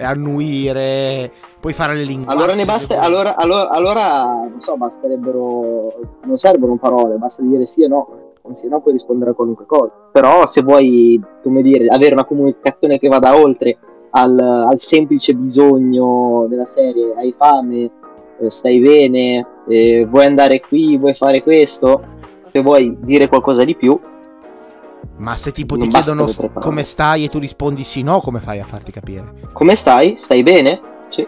annuire, puoi fare le linguacce. Allora ne basta. Allora, allora, allora, non so, basterebbero. Non servono parole, basta dire sì e no. Se no puoi rispondere a qualunque cosa. Però se vuoi, come dire, avere una comunicazione che vada oltre. Al, al semplice bisogno della serie, hai fame, stai bene, eh, vuoi andare qui, vuoi fare questo, se vuoi dire qualcosa di più. Ma se tipo ti chiedono st- come stai e tu rispondi sì no, come fai a farti capire? Come stai? Stai bene? Sì.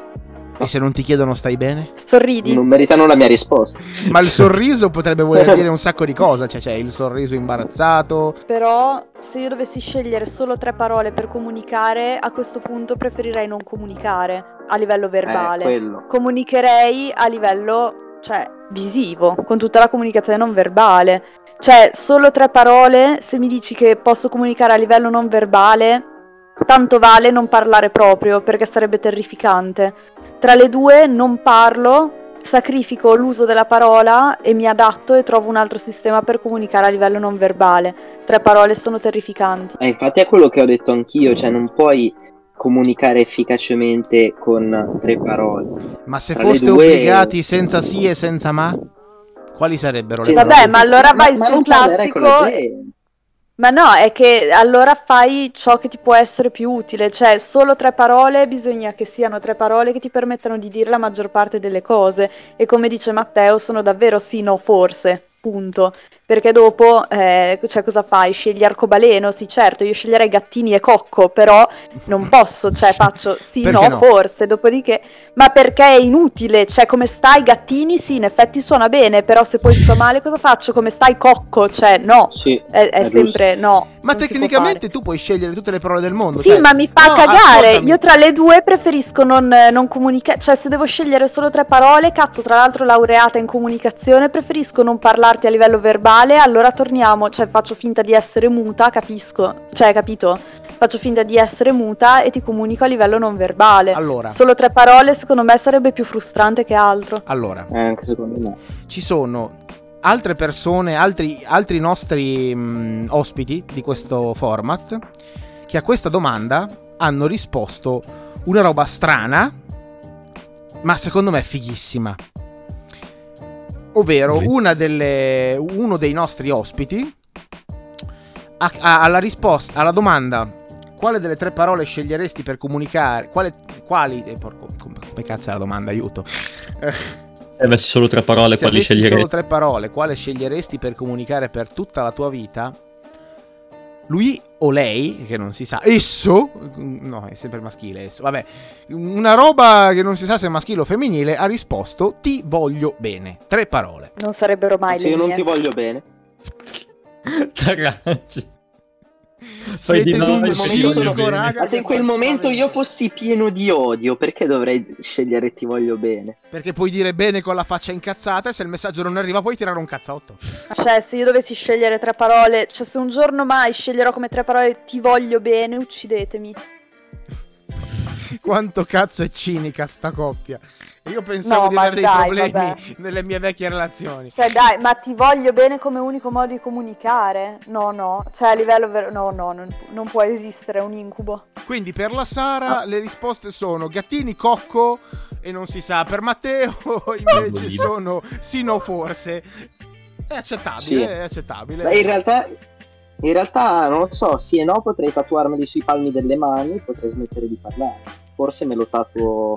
E se non ti chiedono stai bene? Sorridi. Non meritano la mia risposta. Ma il sorriso potrebbe voler dire un sacco di cose, cioè c'è il sorriso imbarazzato. Però se io dovessi scegliere solo tre parole per comunicare, a questo punto preferirei non comunicare a livello verbale. Eh, Comunicherei a livello, cioè, visivo, con tutta la comunicazione non verbale. Cioè, solo tre parole, se mi dici che posso comunicare a livello non verbale... Tanto vale non parlare proprio, perché sarebbe terrificante. Tra le due non parlo, sacrifico l'uso della parola e mi adatto e trovo un altro sistema per comunicare a livello non verbale. Tre parole sono terrificanti. Eh, infatti è quello che ho detto anch'io, cioè non puoi comunicare efficacemente con tre parole. Ma se foste due... obbligati senza sì e senza ma, quali sarebbero le parole? Vabbè, ma allora vai sul classico... Ma no, è che allora fai ciò che ti può essere più utile, cioè solo tre parole, bisogna che siano tre parole che ti permettano di dire la maggior parte delle cose e come dice Matteo sono davvero sì, no, forse, punto, perché dopo, eh, cioè cosa fai? Scegli arcobaleno? Sì certo, io sceglierei gattini e cocco, però non posso, cioè faccio sì, no, no, forse, dopodiché, ma perché è inutile, cioè come stai gattini? Sì, in effetti suona bene, però se poi sto male cosa faccio? Come stai cocco? Cioè no, sì, è, è, è sempre no. Ma tecnicamente tu puoi scegliere tutte le parole del mondo. Sì, cioè... ma mi fa no, cagare, ascoltami. Io tra le due preferisco non, non comunicare, cioè se devo scegliere solo tre parole, cazzo, tra l'altro laureata in comunicazione, preferisco non parlarti a livello verbale vale, allora torniamo, cioè faccio finta di essere muta, capisco, cioè capito? Faccio finta di essere muta e ti comunico a livello non verbale. Allora, solo tre parole secondo me sarebbe più frustrante che altro. Allora, eh, anche secondo me. Ci sono altre persone, altri, altri nostri mh, ospiti di questo format che a questa domanda hanno risposto una roba strana, ma secondo me fighissima. Ovvero una delle, uno dei nostri ospiti a, a, alla risposta alla domanda quale delle tre parole sceglieresti per comunicare, quale, quali eh, porco, come, come cazzo è la domanda, aiuto, se avessi solo tre parole, se quali sceglieresti, solo tre parole quale sceglieresti per comunicare per tutta la tua vita, lui o lei, che non si sa, esso, no è sempre maschile esso, vabbè, una roba che non si sa se è maschile o femminile, ha risposto ti voglio bene, tre parole. Non sarebbero mai le mie. Io non ti voglio bene. Ragazzi, siete in un circo, raga. Se in quel momento io fossi pieno di odio, perché dovrei scegliere ti voglio bene? Perché puoi dire bene con la faccia incazzata e se il messaggio non arriva puoi tirare un cazzotto. Cioè se io dovessi scegliere tre parole, cioè se un giorno mai sceglierò come tre parole ti voglio bene, uccidetemi. Quanto cazzo è cinica sta coppia. Io pensavo no, di avere dai, dei problemi vabbè. nelle mie vecchie relazioni. Cioè dai, ma ti voglio bene come unico modo di comunicare? No, no, cioè a livello vero... No, no, non, non può esistere, è un incubo. Quindi per la Sara no. Le risposte sono gattini, cocco e non si sa. Per Matteo invece sono sì, no, forse. È accettabile, sì. È accettabile. Beh, in realtà... In realtà non lo so, sì e no, potrei tatuarmeli sui palmi delle mani, potrei smettere di parlare. Forse me lo tatuo,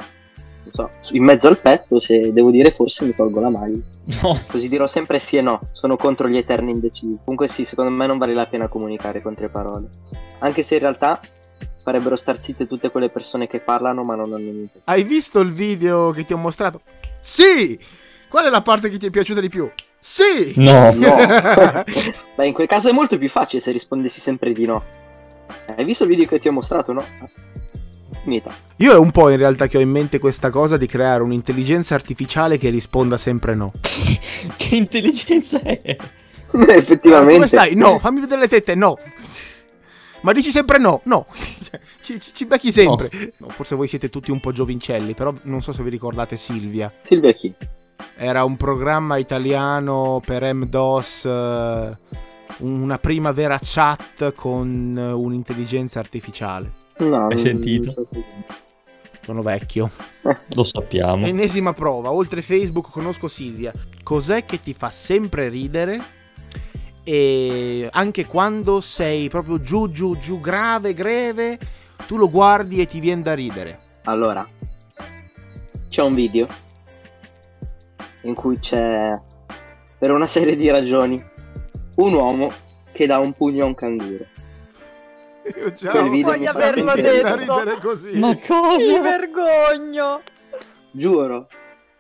non so, in mezzo al petto, se devo dire forse mi tolgo la maglia. No. Così dirò sempre sì e no, sono contro gli eterni indecisi. Comunque sì, secondo me non vale la pena comunicare con tre parole. Anche se in realtà farebbero star zitte tutte quelle persone che parlano ma non hanno niente. Hai visto il video che ti ho mostrato? Sì! Qual è la parte che ti è piaciuta di più? Sì! No, no. Beh, in quel caso è molto più facile se rispondessi sempre di no. Hai visto il video che ti ho mostrato, no? Finita. Io è un po' in realtà che ho in mente questa cosa di creare un'intelligenza artificiale che risponda sempre no. Che intelligenza è? Effettivamente. Come stai? No, fammi vedere le tette, no. Ma dici sempre no, no. Ci, ci, ci becchi sempre. No. No, forse voi siete tutti un po' giovincelli, però non so se vi ricordate Silvia. Silvia chi? Era un programma italiano per M DOS, una prima vera chat con un'intelligenza artificiale. No, hai sentito? Sono vecchio. Lo sappiamo. Ennesima prova, oltre Facebook conosco Silvia. Cos'è che ti fa sempre ridere? E anche quando sei proprio giù, giù, giù, grave, greve, tu lo guardi e ti viene da ridere. Allora, c'è un video in cui c'è, per una serie di ragioni, un uomo che dà un pugno a un canguro. Io già voglio averlo detto così. Ma cosa? Mi vergogno, giuro.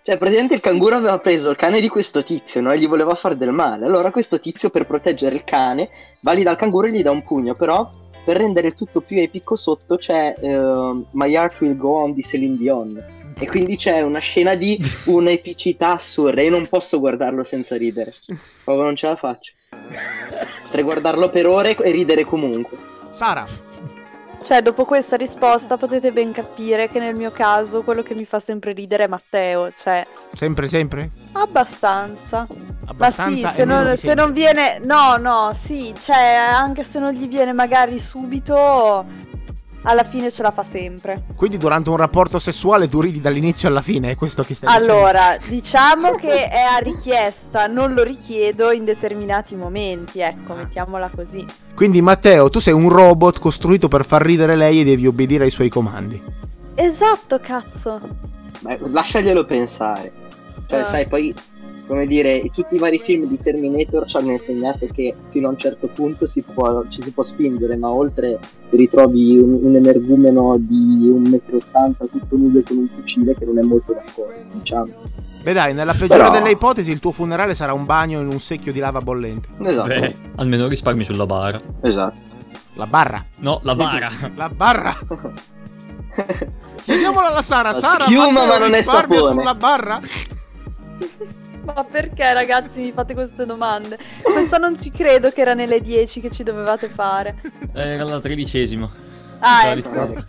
Cioè praticamente il canguro aveva preso il cane di questo tizio, no? E gli voleva far del male. Allora questo tizio, per proteggere il cane, va lì dal canguro e gli dà un pugno. Però per rendere tutto più epico sotto c'è uh, My Heart Will Go On di Celine Dion. E quindi c'è una scena di un'epicità assurda. Io non posso guardarlo senza ridere. Proprio non ce la faccio. Potrei guardarlo per ore e ridere comunque. Sara. Cioè, dopo questa risposta potete ben capire che nel mio caso quello che mi fa sempre ridere è Matteo. Cioè. Sempre, sempre? Abbastanza. Abbastanza. Ma sì, se non, se non viene. No, no, sì. Cioè, anche se non gli viene magari subito, alla fine ce la fa sempre. Quindi durante un rapporto sessuale tu ridi dall'inizio alla fine, è questo che stai dicendo? Allora, diciamo che è a richiesta, non lo richiedo in determinati momenti, ecco, mettiamola così. Quindi Matteo, tu sei un robot costruito per far ridere lei e devi obbedire ai suoi comandi. Esatto, cazzo. Beh, lasciaglielo pensare. Cioè, uh. sai, poi, come dire, tutti i vari film di Terminator ci hanno insegnato che fino a un certo punto si può, ci si può spingere, ma oltre ti ritrovi un, un energumeno di un metro ottanta tutto nudo e con un fucile che non è molto d'accordo, diciamo. Beh dai, nella peggiore Però... delle ipotesi il tuo funerale sarà un bagno in un secchio di lava bollente. Esatto. Beh, almeno risparmi sulla bara. Esatto. La barra? No, la bara. La barra? Chiediamola alla Sara. Sara, ma non risparmia sulla barra? Ma perché, ragazzi, mi fate queste domande? Questa non ci credo che era nelle dieci che ci dovevate fare. Era la tredicesima. Ah, ecco.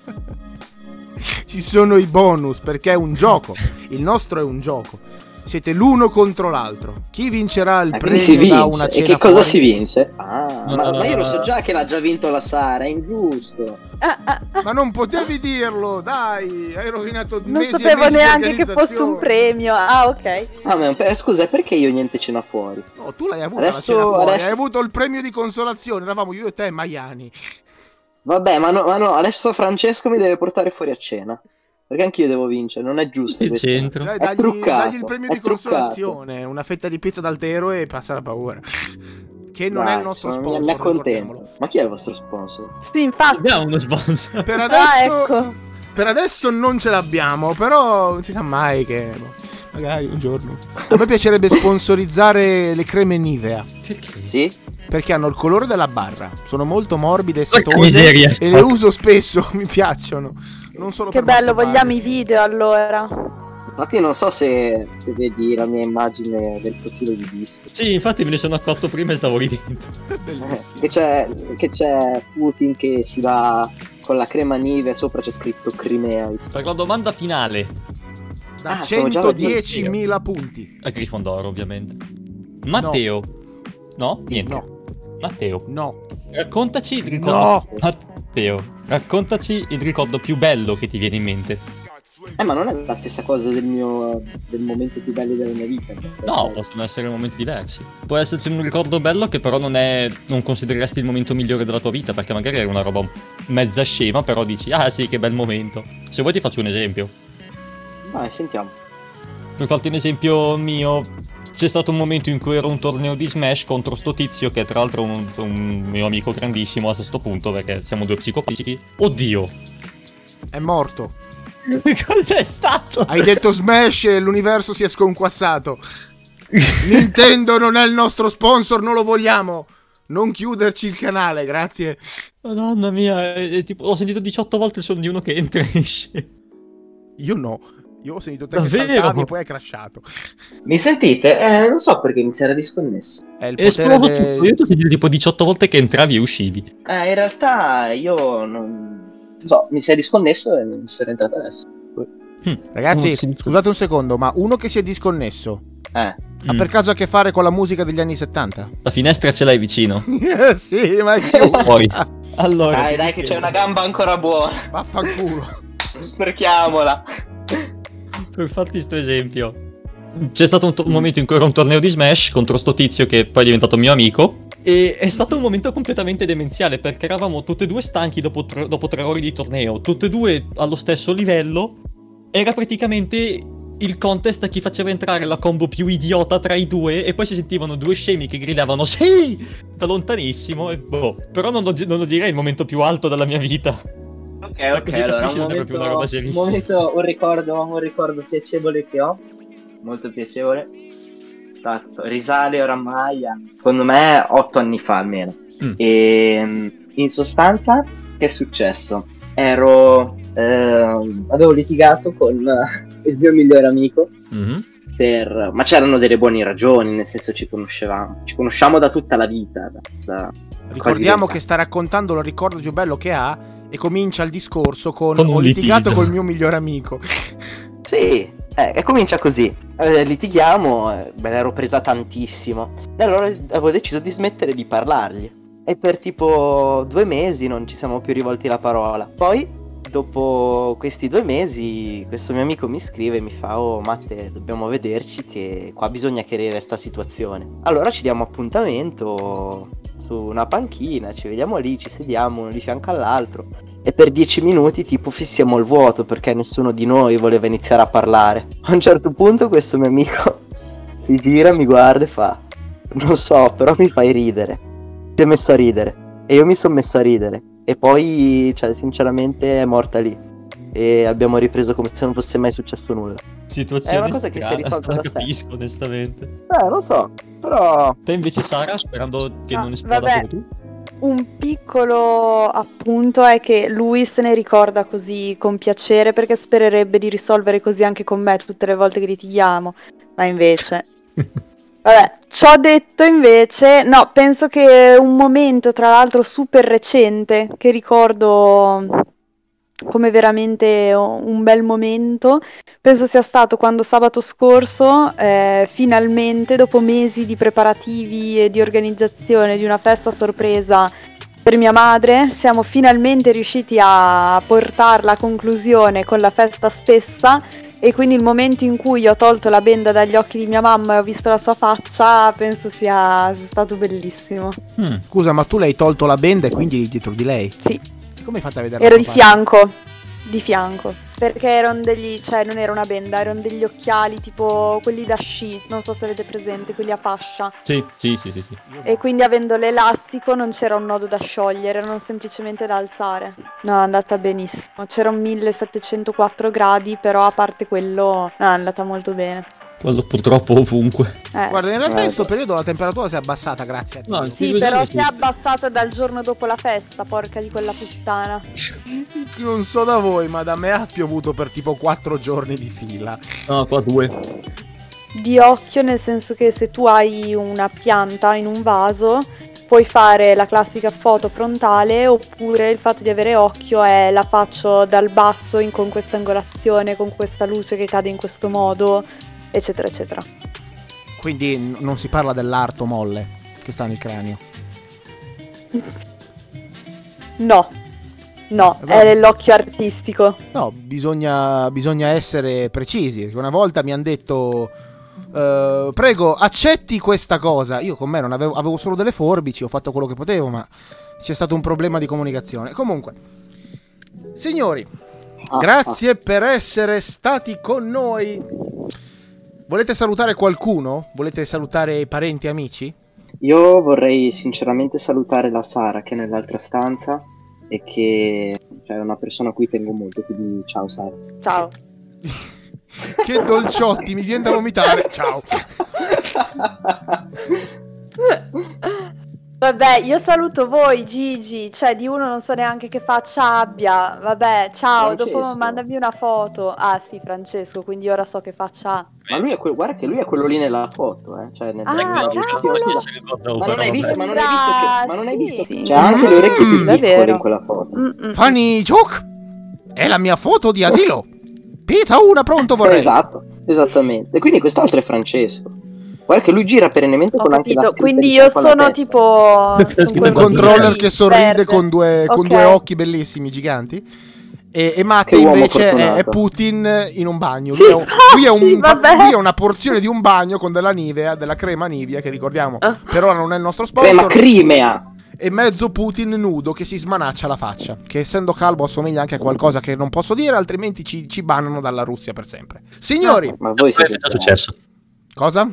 Ci sono i bonus perché è un gioco. Il nostro è un gioco. Siete l'uno contro l'altro. Chi vincerà il premio da una cena? E che cosa fuori? Si vince? Ah, no, ma, no, no, ma io lo so già che l'ha già vinto la Sara, è ingiusto. Ah, ah, ah. Ma non potevi dirlo, dai, hai rovinato non mesi e mesi. Non sapevo neanche che fosse un premio. Ah, ok. Ah, ma, scusa, perché io niente cena fuori? No, tu l'hai avuta adesso, la cena fuori, adesso... hai avuto il premio di consolazione, eravamo io e te, Maiani. Vabbè, ma no, ma no, adesso Francesco mi deve portare fuori a cena. Perché anch'io devo vincere, non è giusto. Il centro. Dai, dagli, truccato, dagli il premio di truccato. Consolazione, una fetta di pizza d'altero e passa la paura. Che non dai, è il nostro sponsor. Mi accontento. Ma chi è il vostro sponsor? Sì, infatti. Abbiamo uno sponsor. Per adesso, ah, ecco. per adesso non ce l'abbiamo, però non si sa mai che... Magari un giorno. A me piacerebbe sponsorizzare le creme Nivea. Perché? Sì? Perché hanno il colore della barra, sono molto morbide e stose e stop. Le uso spesso, mi piacciono. Non solo che bello, vogliamo i video allora. Infatti non so se, se vedi la mia immagine del profilo di disco. Sì, infatti me ne sono accorto prima e stavo ridendo. Che c'è, che c'è Putin che si va con la crema Nivea, sopra c'è scritto Crimea. Per la domanda finale. Da ah, centodiecimila punti. A Grifondoro ovviamente. Matteo. No? no? Niente. No. Matteo. No. Raccontaci il ricordo. No. Matteo. Raccontaci il ricordo più bello che ti viene in mente. Eh, ma non è la stessa cosa del mio del momento più bello della mia vita. No, possono essere momenti diversi. Può esserci un ricordo bello che però non è non considereresti il momento migliore della tua vita, perché magari è una roba mezza scema, però dici "Ah, sì, che bel momento". Se vuoi ti faccio un esempio. Vai, sentiamo. Per farti un esempio mio, c'è stato un momento in cui ero un torneo di Smash contro sto tizio che è tra l'altro un, un mio amico grandissimo a questo punto, perché siamo due psicopatici. Oddio, è morto. Cos'è stato? Hai detto Smash e l'universo si è sconquassato. Nintendo non è il nostro sponsor, non lo vogliamo. Non chiuderci il canale, grazie. Madonna mia, è, è tipo, ho sentito diciotto volte il suono di uno che entra e esce. Io no. Io ho sentito te davvero? Che saltavi e poi è crashato. Mi sentite? Eh, non so perché mi si era disconnesso. È il potere de... Io ti ho sentito tipo diciotto volte che entravi e uscivi. Eh, in realtà io non... non so, mi si è disconnesso e non sono entrato adesso. Hm. Ragazzi, scusate un secondo, ma uno che si è disconnesso eh. ha mm. per caso a che fare con la musica degli anni settanta? La finestra ce l'hai vicino. Sì, ma è chiusa. Allora, dai, dai che c'è una gamba ancora buona. Vaffanculo. Sperchiamola. Per farti questo esempio, c'è stato un, to- un momento in cui era un torneo di Smash contro sto tizio che poi è diventato mio amico. E è stato un momento completamente demenziale, perché eravamo tutti e due stanchi dopo, tr- dopo tre ore di torneo, tutti e due allo stesso livello. Era praticamente il contest a chi faceva entrare la combo più idiota tra i due. E poi si sentivano due scemi che gridavano "Sì!" da lontanissimo. E boh, però non lo, non lo direi il momento più alto della mia vita. Ok, ok, allora un momento, una roba un, momento, un ricordo, un ricordo piacevole che ho, molto piacevole, stato, risale oramai a, secondo me, otto anni fa almeno, mm. e in sostanza che è successo? Ero, eh, avevo litigato con il mio migliore amico, mm-hmm. per, ma c'erano delle buone ragioni, nel senso ci conoscevamo, ci conosciamo da tutta la vita. Da, da Ricordiamo che sta raccontando il ricordo più bello che ha, e comincia il discorso con, con ho litigato col mio migliore amico. Sì, eh, e comincia così, eh, litighiamo, eh, me l'ero presa tantissimo e allora avevo deciso di smettere di parlargli e per tipo due mesi non ci siamo più rivolti la parola. Poi dopo questi due mesi questo mio amico mi scrive e mi fa "Oh Matte, dobbiamo vederci che qua bisogna chiarire sta situazione". Allora ci diamo appuntamento su una panchina, ci vediamo lì, ci sediamo uno di fianco all'altro e per dieci minuti tipo fissiamo il vuoto perché nessuno di noi voleva iniziare a parlare. A un certo punto questo mio amico si gira, mi guarda e fa "Non so, però mi fai ridere". Si è messo a ridere e io mi sono messo a ridere. E poi, cioè, sinceramente è morta lì. E abbiamo ripreso come se non fosse mai successo nulla. Situazione è una cosa strana, che si è risolta da sé. Non capisco, onestamente. Eh, lo so, però... Te invece, Sara, sperando che ah, non esploda come tu? Un piccolo appunto è che lui se ne ricorda così con piacere, perché spererebbe di risolvere così anche con me tutte le volte che litighiamo. ma invece... Vabbè, ciò detto invece, no, penso che un momento tra l'altro super recente che ricordo come veramente un bel momento, penso sia stato quando sabato scorso eh, finalmente, dopo mesi di preparativi e di organizzazione di una festa sorpresa per mia madre, siamo finalmente riusciti a portarla a conclusione con la festa stessa. E quindi il momento in cui ho tolto la benda dagli occhi di mia mamma e ho visto la sua faccia, penso sia, sia stato bellissimo. Mm. Scusa, ma tu le hai tolto la benda e quindi dietro di lei? Sì. E come hai fatto a vedere? Ero di parte? fianco, di fianco, perché erano degli, cioè non era una benda, erano degli occhiali tipo quelli da sci, non so se avete presente, quelli a fascia. Sì, sì, sì, sì. sì. E quindi avendo l'elastico non c'era un nodo da sciogliere, erano semplicemente da alzare. No, è andata benissimo, c'erano millesettecentoquattro gradi, però a parte quello no, è andata molto bene. Quello purtroppo ovunque. Eh, Guarda, in realtà eh. in questo periodo la temperatura si è abbassata, grazie a te. No, sì, però si è abbassata dal giorno dopo la festa, porca di quella puttana. Non so da voi, ma da me ha piovuto per tipo quattro giorni di fila. No, qua due. Di occhio, nel senso che se tu hai una pianta in un vaso, puoi fare la classica foto frontale, oppure il fatto di avere occhio è la faccio dal basso in, con questa angolazione, con questa luce che cade in questo modo, eccetera eccetera. Quindi n- non si parla dell'arto molle che sta nel cranio? No, no, eh, è l'occhio artistico. No, bisogna, bisogna essere precisi. Una volta mi hanno detto eh, prego accetti questa cosa. Io con me non avevo, avevo solo delle forbici, ho fatto quello che potevo, ma c'è stato un problema di comunicazione. Comunque, signori, ah, grazie ah. per essere stati con noi. Volete salutare qualcuno? Volete salutare parenti e amici? Io vorrei sinceramente salutare la Sara che è nell'altra stanza e che cioè, è una persona a cui tengo molto, quindi ciao Sara. Ciao. Che dolciotti, mi viene da vomitare. Ciao. Vabbè, io saluto voi Gigi, cioè di uno non so neanche che faccia abbia. Vabbè, ciao, Francesco. Dopo mandami una foto. Ah sì, Francesco, quindi ora so che faccia. Ma lui è quello, guarda che lui è quello lì nella foto, eh. Cioè nel ah, no. Ma non hai visto, ma non hai visto che, ma non hai visto. Sì, sì. C'è anche le orecchie più piccole in quella foto. Mm-mm. Fanny Joke. È la mia foto di asilo. Pizza una pronto vorrei. Esatto, esattamente. E quindi quest'altro è Francesco. Guarda che lui gira perennemente ho con capito. Anche la quindi io sono tipo un controller che sorride con due, okay. con due occhi bellissimi giganti e, e Matte invece è, è Putin in un bagno. Lui, sì, è, un, lui, è, un, sì, lui è una porzione di un bagno con della Nivea, della crema Nivea che ricordiamo ah. per ora non è il nostro sponsor. Crema Crimea. E mezzo Putin nudo che si smanaccia la faccia, che essendo calvo assomiglia anche a qualcosa che non posso dire, altrimenti ci, ci bannano dalla Russia per sempre. Signori, ah, ma voi siete già successo. Cosa?